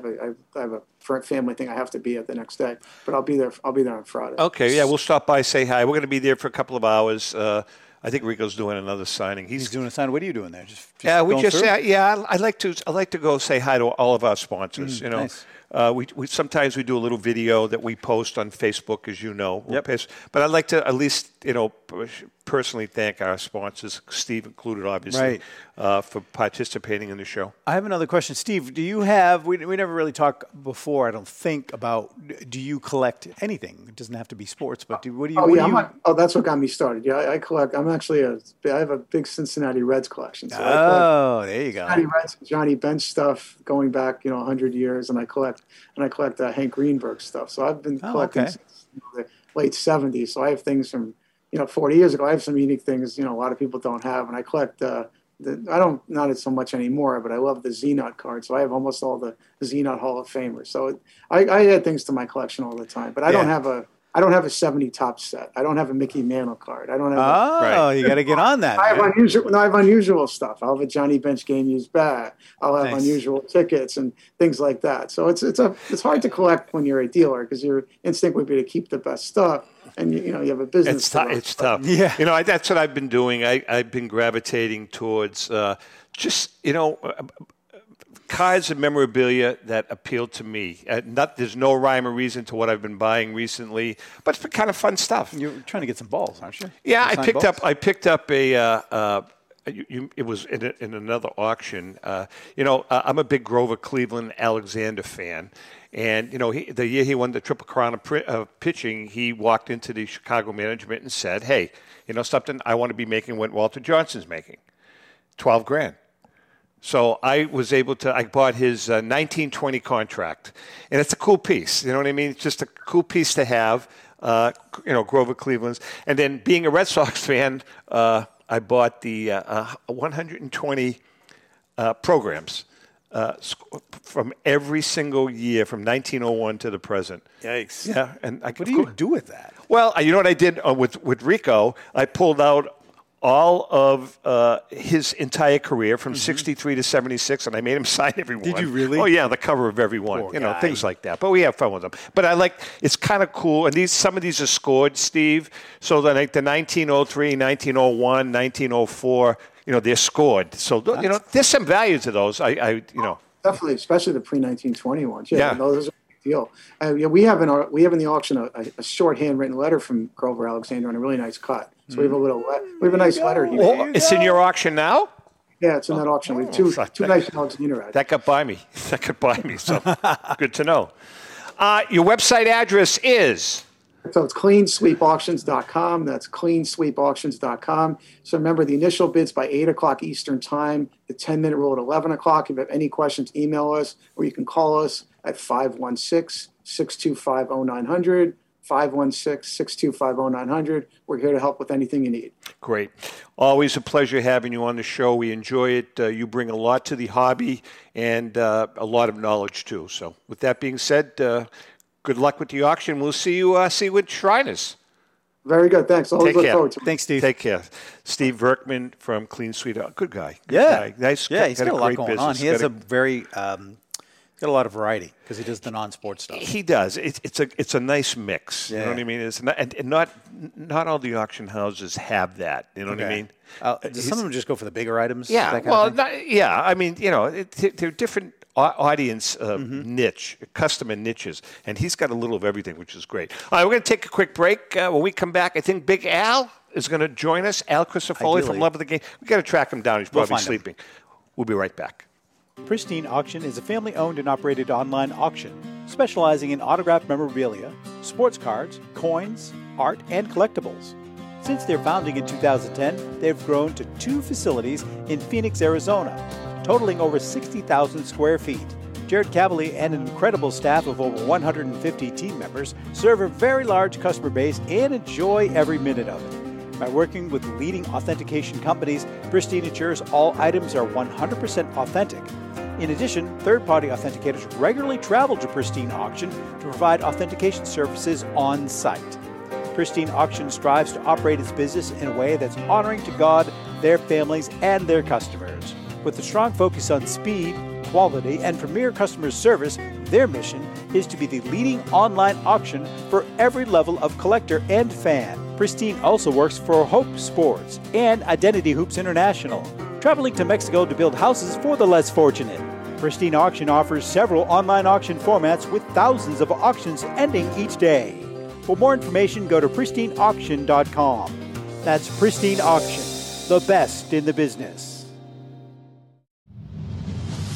have a family thing I have to be at the next day, but I'll be there. I'll be there on Friday. Okay, yeah, we'll stop by, say hi. We're going to be there for a couple of hours. I think Rico's doing another signing. He's doing a signing. What are you doing there? I like to go say hi to all of our sponsors. You know, nice. we sometimes we do a little video that we post on Facebook, as you know. Yep. But I'd like to at least personally thank our sponsors, Steve included, obviously, for participating in the show. I have another question, Steve. Do you have? We never really talked before. I don't think about. Do you collect anything? It doesn't have to be sports, but that's what got me started. Yeah, I collect. I have a big Cincinnati Reds collection. So there you go. Cincinnati Reds, Johnny Bench stuff going back 100 years, and I collect Hank Greenberg stuff. So I've been collecting since the late 70s. So I have things from 40 years ago. I have some unique things, a lot of people don't have. And I collect, not so much anymore, but I love the Z-Nut card. So I have almost all the Z-Nut Hall of Famers. So I add things to my collection all the time, but I don't have a 70 Topps set. I don't have a Mickey Mantle card. I don't have you got to get on that. I have unusual stuff. I'll have a Johnny Bench game used bat. I'll have unusual tickets and things like that. So it's hard to collect when you're a dealer because your instinct would be to keep the best stuff. And you have a business. It's tough. Yeah. That's what I've been doing. I've been gravitating towards cards and memorabilia that appeal to me. There's no rhyme or reason to what I've been buying recently, but it's been kind of fun stuff. You're trying to get some balls, aren't you? Yeah, I picked up a. It was in another auction. I'm a big Grover Cleveland Alexander fan. And, the year he won the Triple Crown of pitching, he walked into the Chicago management and said, hey, something I want to be making what Walter Johnson's making, $12,000. So I bought his 1920 contract. And it's a cool piece. You know what I mean? It's just a cool piece to have, Grover Cleveland's. And then being a Red Sox fan, I bought the 120 programs. From every single year, from 1901 to the present. Yikes! Yeah, and what do you do with that? Well, you know what I did with Rico? I pulled out all of his entire career from 63 to 76, and I made him sign every one. Did you really? Oh yeah, the cover of every one. Things like that. But we have fun with them. But it's kind of cool. And some of these are scored, Steve. So like the 1903, 1901, 1904. They're scored. So, there's some value to those. Definitely, especially the pre-1920 ones. Yeah. Those are a big deal. We have in the auction a shorthand written letter from Grover Alexander on a really nice cut. So we have a nice letter here. Oh, it's in your auction now? Yeah, it's in that auction. We have two nice Alexander items. That could buy me. So good to know. Your website address is? So it's cleansweepauctions.com. That's cleansweepauctions.com. So remember, the initial bid's by 8 o'clock Eastern time, the 10-minute rule at 11 o'clock. If you have any questions, email us, or you can call us at 516-625-0900, 516-625-0900. We're here to help with anything you need. Great. Always a pleasure having you on the show. We enjoy it. You bring a lot to the hobby and a lot of knowledge, too. So with that being said, good luck with the auction. We'll see you with Shriners. Very good. Thanks. Always look forward to it. Thanks, Steve. Take care. Steve Verkman from Clean Sweep. Good guy. Good guy. Nice. Yeah, he's got a lot going on. He has he's got a lot of variety because he does the non-sports stuff. He does. It's a nice mix. Yeah. You know what I mean? It's not, and not all the auction houses have that. You know what I mean? Some of them just go for the bigger items. Yeah. I mean, they're different. Audience niche, customer niches, and he's got a little of everything, which is great. All right, we're going to take a quick break. When we come back, I think Big Al is going to join us, Al Crisafulli from Love of the Game. We've got to track him down. He's probably sleeping. We'll be right back. Pristine Auction is a family-owned and operated online auction specializing in autographed memorabilia, sports cards, coins, art, and collectibles. Since their founding in 2010, they've grown to 2 facilities in Phoenix, Arizona, totaling over 60,000 square feet. Jared Cavali and an incredible staff of over 150 team members serve a very large customer base and enjoy every minute of it. By working with leading authentication companies, Pristine ensures all items are 100% authentic. In addition, third-party authenticators regularly travel to Pristine Auction to provide authentication services on site. Pristine Auction strives to operate its business in a way that's honoring to God, their families, and their customers. With a strong focus on speed, quality, and premier customer service, their mission is to be the leading online auction for every level of collector and fan. Pristine also works for Hope Sports and Identity Hoops International, traveling to Mexico to build houses for the less fortunate. Pristine Auction offers several online auction formats with thousands of auctions ending each day. For more information, go to pristineauction.com. That's Pristine Auction, the best in the business.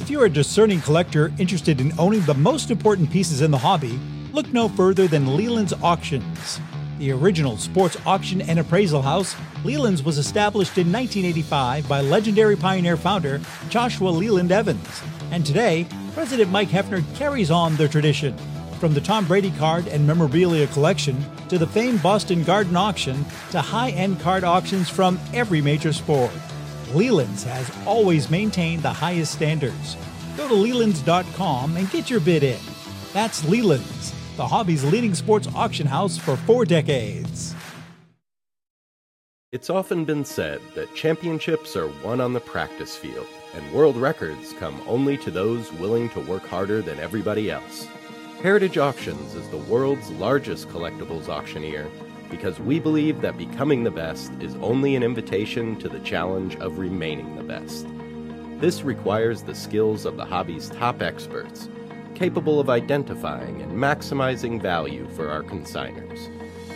If you are a discerning collector interested in owning the most important pieces in the hobby, look no further than Leland's Auctions. The original sports auction and appraisal house, Leland's was established in 1985 by legendary Pioneer founder Joshua Leland Evans. And today, President Mike Hefner carries on their tradition. From the Tom Brady card and memorabilia collection to the famed Boston Garden Auction to high-end card auctions from every major sport, Leland's has always maintained the highest standards. Go to Leland's.com and get your bid in. That's Leland's, the hobby's leading sports auction house for 4 decades. It's often been said that championships are won on the practice field, and world records come only to those willing to work harder than everybody else. Heritage Auctions is the world's largest collectibles auctioneer because we believe that becoming the best is only an invitation to the challenge of remaining the best. This requires the skills of the hobby's top experts, capable of identifying and maximizing value for our consigners.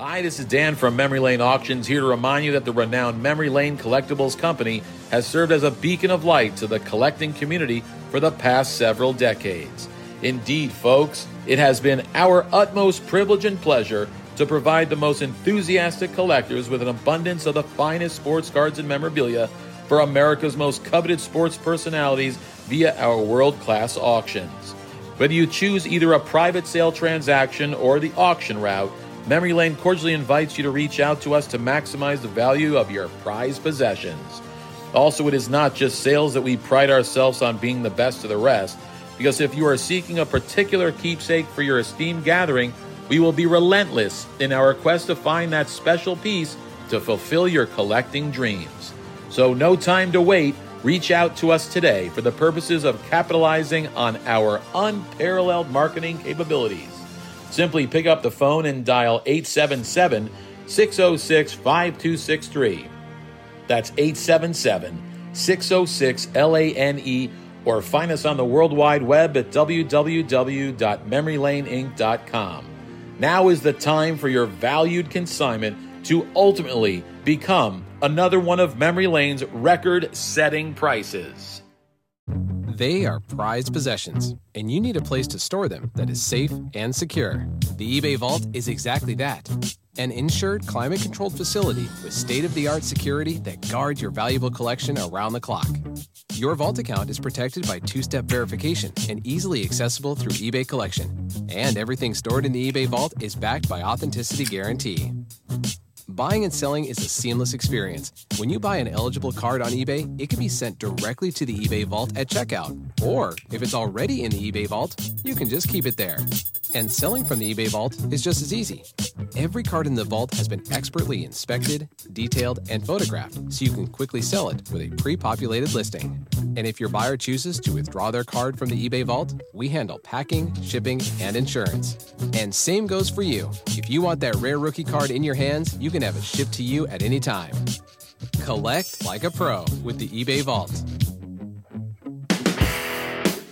Hi, this is Dan from Memory Lane Auctions, here to remind you that the renowned Memory Lane Collectibles Company has served as a beacon of light to the collecting community for the past several decades. Indeed, folks, it has been our utmost privilege and pleasure to provide the most enthusiastic collectors with an abundance of the finest sports cards and memorabilia for America's most coveted sports personalities via our world-class auctions. Whether you choose either a private sale transaction or the auction route, Memory Lane cordially invites you to reach out to us to maximize the value of your prized possessions. Also, it is not just sales that we pride ourselves on being the best of the rest, because if you are seeking a particular keepsake for your esteemed gathering, we will be relentless in our quest to find that special piece to fulfill your collecting dreams. So no time to wait. Reach out to us today for the purposes of capitalizing on our unparalleled marketing capabilities. Simply pick up the phone and dial 877-606-5263. That's 877-606-LANE, or find us on the World Wide Web at www.memorylaneinc.com. Now is the time for your valued consignment to ultimately become another one of Memory Lane's record-setting prices. They are prized possessions, and you need a place to store them that is safe and secure. The eBay Vault is exactly that. An insured, climate-controlled facility with state-of-the-art security that guards your valuable collection around the clock. Your Vault account is protected by two-step verification and easily accessible through eBay Collection. And everything stored in the eBay Vault is backed by Authenticity Guarantee. Buying and selling is a seamless experience. When you buy an eligible card on eBay, it can be sent directly to the eBay Vault at checkout. Or, if it's already in the eBay Vault, you can just keep it there. And selling from the eBay Vault is just as easy. Every card in the Vault has been expertly inspected, detailed, and photographed, so you can quickly sell it with a pre-populated listing. And if your buyer chooses to withdraw their card from the eBay Vault, we handle packing, shipping, and insurance. And same goes for you. If you want that rare rookie card in your hands, you can have it shipped to you at any time. Collect like a pro with the eBay Vault.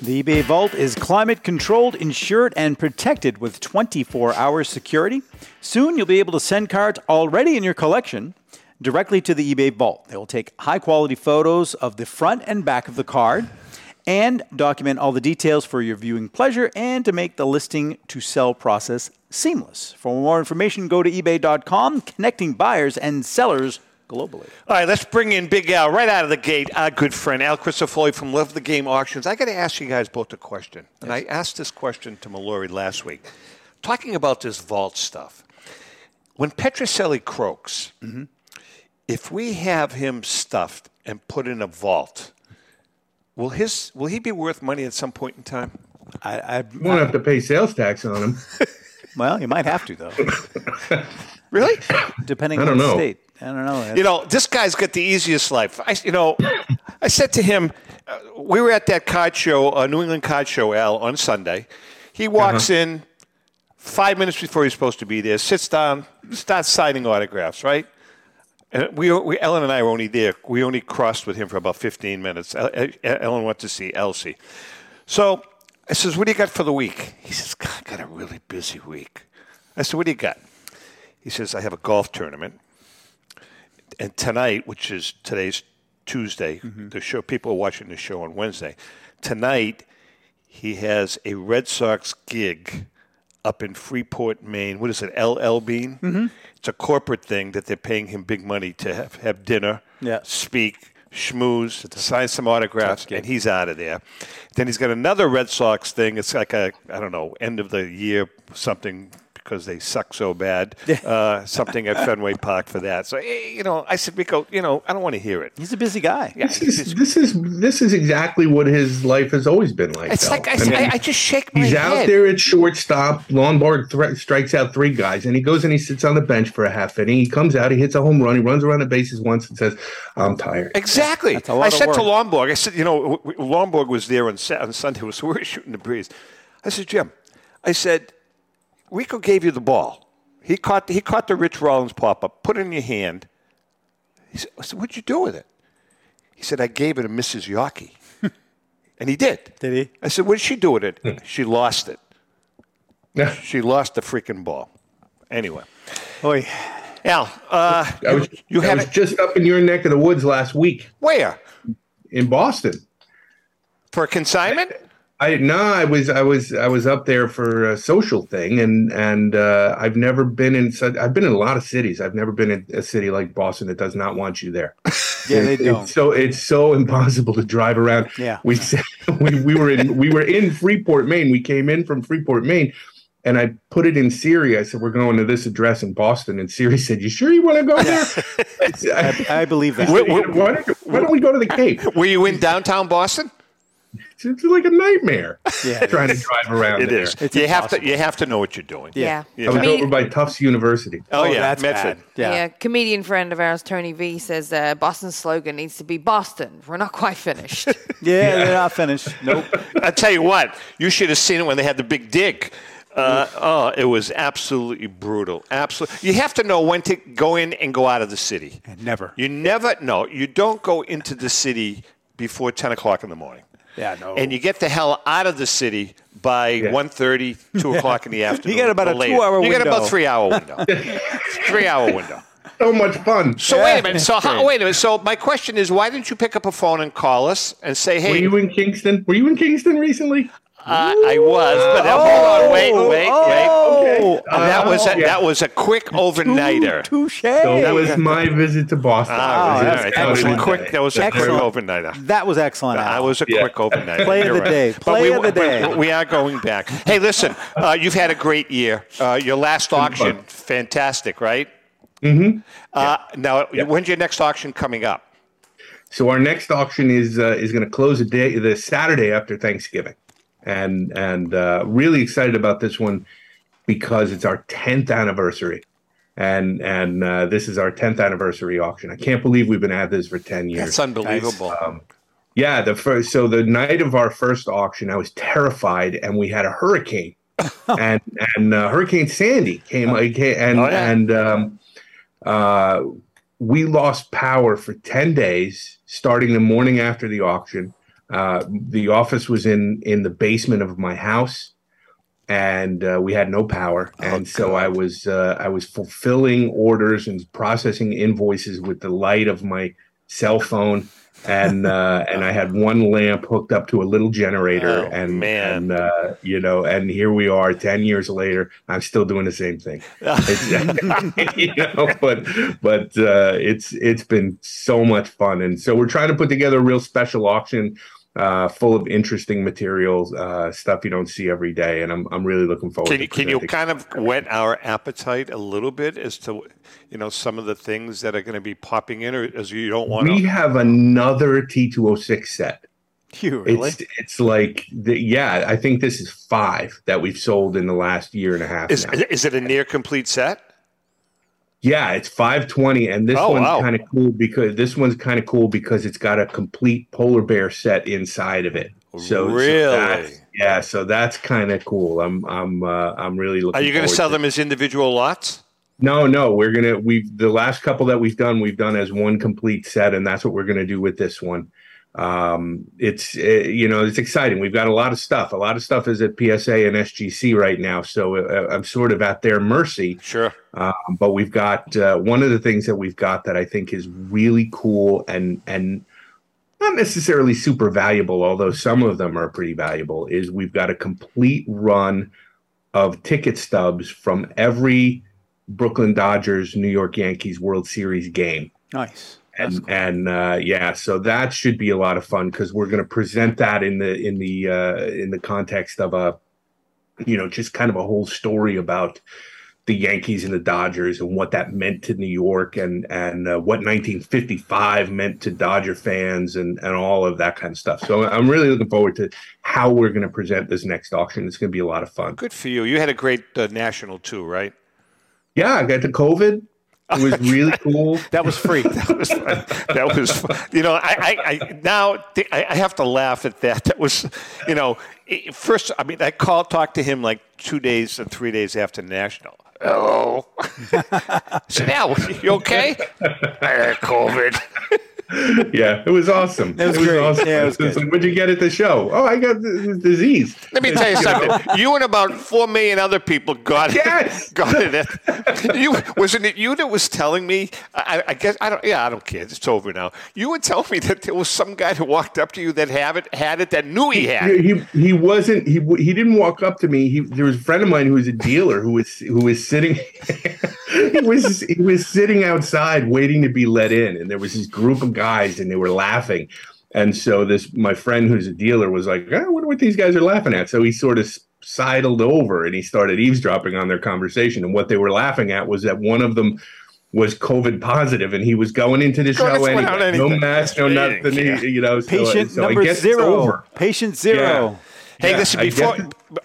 The eBay Vault is climate-controlled, insured, and protected with 24-hour security. Soon, you'll be able to send cards already in your collection directly to the eBay Vault. They will take high-quality photos of the front and back of the card and document all the details for your viewing pleasure and to make the listing to sell process seamless. For more information, go to ebay.com, connecting buyers and sellers globally. All right, let's bring in Big Al right out of the gate, our good friend Al Crisafulli from Love of the Game Auctions. I got to ask you guys both a question, and yes. I asked this question to Molori last week. Talking about this vault stuff, when Petroselli croaks, mm-hmm. if we have him stuffed and put in a vault, will he be worth money at some point in time? I won't have to pay sales tax on him. Well, you might have to, though. Really? Depending on the state. I don't know. You know, this guy's got the easiest life. I said to him, we were at that card show, New England Card Show, Al, on Sunday. He walks in 5 minutes before he's supposed to be there, sits down, starts signing autographs, right? And Ellen and I were only there. We only crossed with him for about 15 minutes. Ellen went to see Elsie. So I says, what do you got for the week? He says, God, I got a really busy week. I said, what do you got? He says, I have a golf tournament. And tonight, which is today's Tuesday, the show people are watching the show on Wednesday. Tonight, he has a Red Sox gig up in Freeport, Maine. What is it, L.L. Bean? Mm-hmm. It's a corporate thing that they're paying him big money to have dinner, speak, schmooze, sign some autographs, and he's out of there. Then he's got another Red Sox thing. It's like a, I don't know, end of the year something, because they suck so bad, something at Fenway Park for that. So, you know, I said, Rico, you know, I don't want to hear it. He's a busy guy. Yeah, this is exactly what his life has always been like. It's like I just shake my head. He's out there at shortstop. Lombard strikes out three guys, and he goes and he sits on the bench for a half inning. He comes out, he hits a home run, he runs around the bases once and says, I'm tired. Exactly. I said to Lombard, I said, you know, Lombard was there on Sunday, so we were shooting the breeze. I said, Jim, Rico gave you the ball. He caught the Rich Rollins pop-up, put it in your hand. He said, I said, what'd you do with it? He said, I gave it to Mrs. Yawkey. And he did. Did he? I said, what did she do with it? She lost it. She lost the freaking ball. Anyway. Oy. Al, I was just up in your neck of the woods last week. Where? In Boston. For consignment? I was up there for a social thing, and I've never been in such. I've been in a lot of cities. I've never been in a city like Boston that does not want you there. Yeah, they don't. It's so impossible to drive around. Yeah, we were in Freeport, Maine. We came in from Freeport, Maine, and I put it in Siri. I said, we're going to this address in Boston, and Siri said, you sure you want to go there? I believe that. Why don't we go to the Cape? Were you in downtown Boston? It's like a nightmare trying to drive around. It is. You have to know what you're doing. Yeah. I was over by Tufts University. Oh yeah, that's Medford. Yeah, comedian friend of ours, Tony V, says Boston's slogan needs to be Boston. We're not quite finished. They're not finished. Nope. I tell you what, you should have seen it when they had the big dig. It was absolutely brutal. Absolutely. You have to know when to go in and go out of the city. You don't go into the city before 10 o'clock in the morning. Yeah, no. And you get the hell out of the city by 1:30, 2 o'clock in the afternoon. You got about a 2-hour window. You got about 3-hour window. So much fun. So wait a minute. So my question is, why didn't you pick up a phone and call us and say, hey. Were you in Kingston recently? I was, but hold on, wait. Okay. That was a quick overnighter. Touche. So that was my visit to Boston. That was a quick overnighter. That was excellent. I was a quick overnighter. Play of the day. We are going back. Hey, listen, you've had a great year. Your last auction, fantastic, right? Mm-hmm. When's your next auction coming up? So our next auction is going to close the Saturday after Thanksgiving. And really excited about this one because it's our 10th anniversary, and this is our 10th anniversary auction. I can't believe we've been at this for 10 years. That's unbelievable. So the night of our first auction, I was terrified, and we had a hurricane, and Hurricane Sandy came, and we lost power for 10 days, starting the morning after the auction. The office was in the basement of my house, and we had no power. And so I was fulfilling orders and processing invoices with the light of my cell phone. And and I had one lamp hooked up to a little generator, and here we are 10 years later. I'm still doing the same thing. But it's been so much fun, and so we're trying to put together a real special auction full of interesting materials, stuff you don't see every day, and I'm really looking forward to it. Can you kind of whet our appetite a little bit as to some of the things that are going to be popping in, or as you don't want? We have another T206 set. You really? It's like, I think this is 5 that we've sold in the last year and a half. Is it a near complete set? Yeah, it's 520, and this one's kind of cool because it's got a complete polar bear set inside of it. So really, so that's kind of cool. I'm really looking. Are you going to sell them as individual lots? No, we're gonna. The last couple that we've done as one complete set, and that's what we're going to do with this one. It's exciting. We've got a lot of stuff. A lot of stuff is at PSA and SGC right now, so I'm sort of at their mercy. Sure. But we've got one of the things that we've got that I think is really cool and not necessarily super valuable, although some of them are pretty valuable, is we've got a complete run of ticket stubs from every Brooklyn Dodgers, New York Yankees World Series game. Nice. And, cool. So that should be a lot of fun because we're going to present that in the context of just kind of a whole story about the Yankees and the Dodgers and what that meant to New York and what 1955 meant to Dodger fans and all of that kind of stuff. So I'm really looking forward to how we're going to present this next auction. It's going to be a lot of fun. Good for you. You had a great national too, right? Yeah, I got the COVID. It was really cool. That was free. That was fun. I have to laugh at that. That was, first, I mean, I talked to him like 2 days or 3 days after National. Hello. So now, you okay? I had COVID. Yeah, it was awesome. It was great. Yeah, it was like, what'd you get at the show? Oh, I got this disease. Let me tell you something. You and about 4 million other people got it. Wasn't it you that was telling me? I don't care. It's over now. You were telling me that there was some guy that walked up to you that had it that knew he had it. He wasn't. He didn't walk up to me. There was a friend of mine who was a dealer who was sitting. he was sitting outside waiting to be let in, and there was this group of guys and they were laughing, and so my friend who's a dealer was like, I wonder what these guys are laughing at. So he sort of sidled over and he started eavesdropping on their conversation, and what they were laughing at was that one of them was COVID positive and he was going into the show anyway. No mask, no nothing. Patient number 0. Patient 0. Hey, listen, before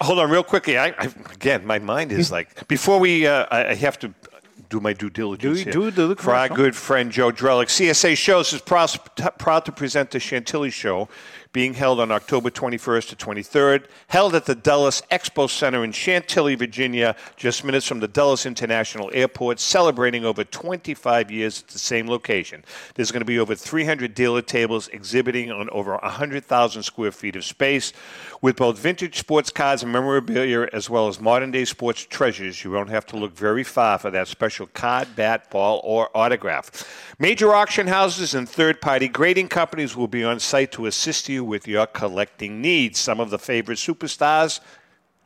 hold on real quickly. I again, my mind is like, before we I have to do my due diligence here. For our good friend Joe Drellick, CSA Shows is proud to present the Chantilly Show, being held on October 21st to 23rd, held at the Dulles Expo Center in Chantilly, Virginia, just minutes from the Dulles International Airport, celebrating over 25 years at the same location. There's going to be over 300 dealer tables exhibiting on over 100,000 square feet of space with both vintage sports cards and memorabilia as well as modern-day sports treasures. You won't have to look very far for that special card, bat, ball, or autograph. Major auction houses and third-party grading companies will be on site to assist you with your collecting needs. Some of the favorite superstars: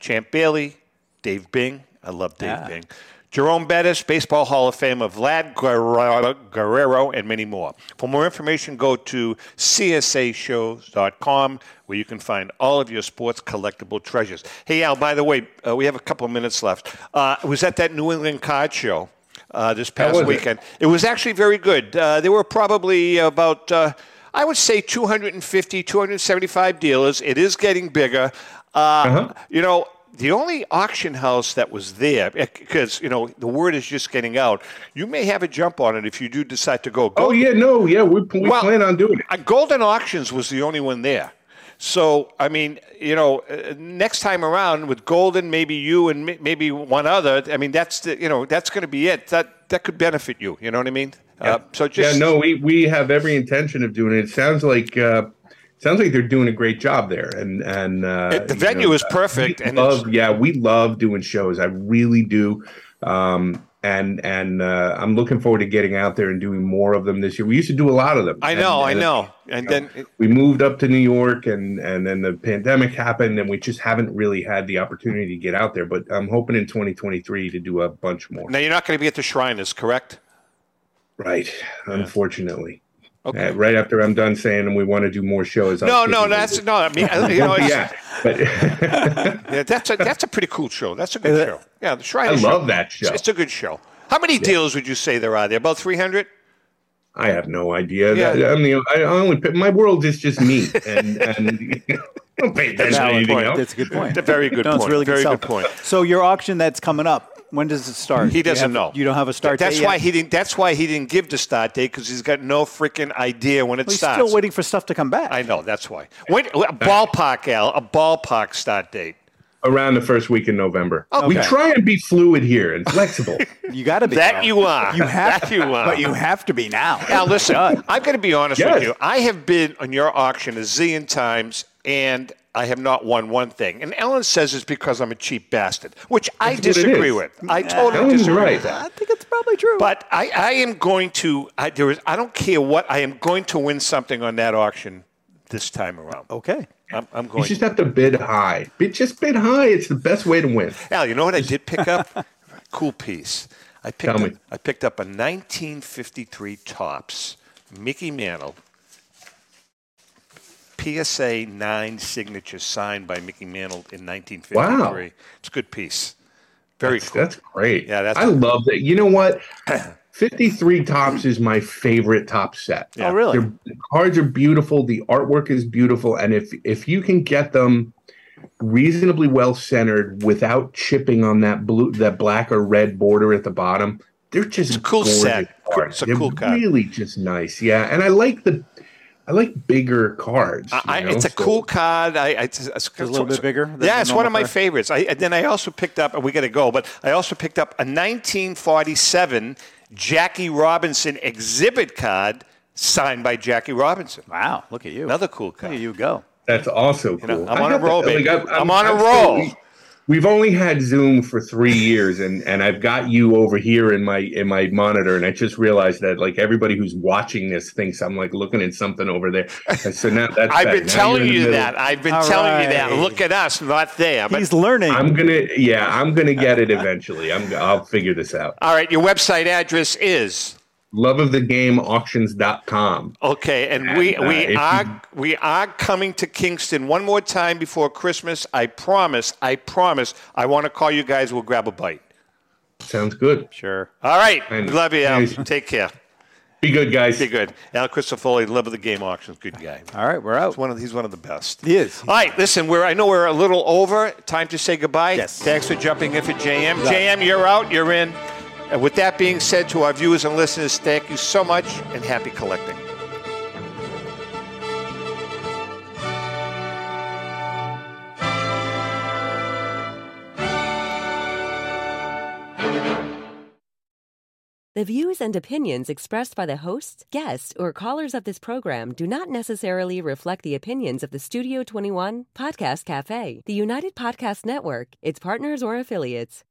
Champ Bailey, Dave Bing. I love Dave Bing. Jerome Bettis, Baseball Hall of Fame of Vlad Guerrero, and many more. For more information, go to csashows.com, where you can find all of your sports collectible treasures. Hey, Al, by the way, we have a couple of minutes left. I was at that New England Card Show this past weekend. It was actually very good. There were probably about... I would say 250, 275 dealers. It is getting bigger. The only auction house that was there, because, the word is just getting out, you may have a jump on it if you do decide to go. We plan on doing it. Golden Auctions was the only one there. So, I mean, next time around with Golden, maybe you and maybe one other, I mean, that's going to be it. That could benefit you. You know what I mean? Yeah. We have every intention of doing it. It sounds like sounds like they're doing a great job there. And the venue is perfect. We love doing shows. I really do. And I'm looking forward to getting out there and doing more of them this year. We used to do a lot of them. I know. And then we moved up to New York, and then the pandemic happened, and we just haven't really had the opportunity to get out there. But I'm hoping in 2023 to do a bunch more. Now, you're not going to be at the Shriners, correct? Right. Yeah. Unfortunately. Okay. Right after I'm done saying we want to do more shows. No. I mean, that's a pretty cool show. That's a good show. Yeah, the Shrine. I love that show. It's a good show. How many deals would you say there are there? About 300? I have no idea. Yeah. My world is just me, and I don't pay attention to anything else. That's a good point. That's a very good point. It's really very good point. So your auction that's coming up. When does it start? He doesn't know. You don't have a start date. That's why he didn't give the start date, because he's got no freaking idea when it starts. He's still waiting for stuff to come back. I know. That's why. A ballpark start date. Around the first week in November. Oh, okay. We try and be fluid here and flexible. You got to be. That you are. But you have to be now. Now, listen, I'm going to be honest with you. I have been on your auction a zillion times, and I have not won one thing. And Ellen says it's because I'm a cheap bastard, which I disagree with. I totally disagree with that. I think it's probably true. But I am going to I don't care what. I am going to win something on that auction this time around. Okay. I'm going. You just have to bid high. Bid high. It's the best way to win. Al, you know what I did pick up? Cool piece. I picked up a 1953 Topps Mickey Mantle. PSA 9 signature signed by Mickey Mantle in 1953. Wow. It's a good piece. Very cool. That's great. Yeah, I love that. You know what? 53 Topps is my favorite Topps set. Yeah. Oh, really? The cards are beautiful. The artwork is beautiful. And if you can get them reasonably well-centered without chipping on that black or red border at the bottom, they're just It's a cool set. They're cool card. Really just nice. Yeah, and I like bigger cards. Cool card. It's a little bit bigger. Yeah, it's one of my favorites. I also picked up a 1947 Jackie Robinson exhibit card signed by Jackie Robinson. Wow, look at you. Another cool card. There you go. That's also cool. I'm on a roll, baby. I'm on a roll. We've only had Zoom for 3 years, and I've got you over here in my monitor, and I just realized that like everybody who's watching this thinks I'm like looking at something over there. And so now that's I've been telling you that. Look at us, not there. But he's learning. I'm gonna get it eventually. I'll figure this out. All right, your website address is loveofthegameauctions.com. Okay, and we are coming to Kingston one more time before Christmas. I promise. I want to call you guys. We'll grab a bite. Sounds good. Sure. All right. Love you, Al. Take care. Be good, guys. Be good. Al Crisafulli, Love of the Game Auctions. Good guy. All right, we're out. He's one of the best. He is. All right, listen, I know we're a little over. Time to say goodbye. Yes. Thanks for jumping in for JM. Love. JM, you're out. You're in. And with that being said, to our viewers and listeners, thank you so much and happy collecting. The views and opinions expressed by the hosts, guests, or callers of this program do not necessarily reflect the opinions of the Studio 21 Podcast Cafe, the United Podcast Network, its partners, or affiliates.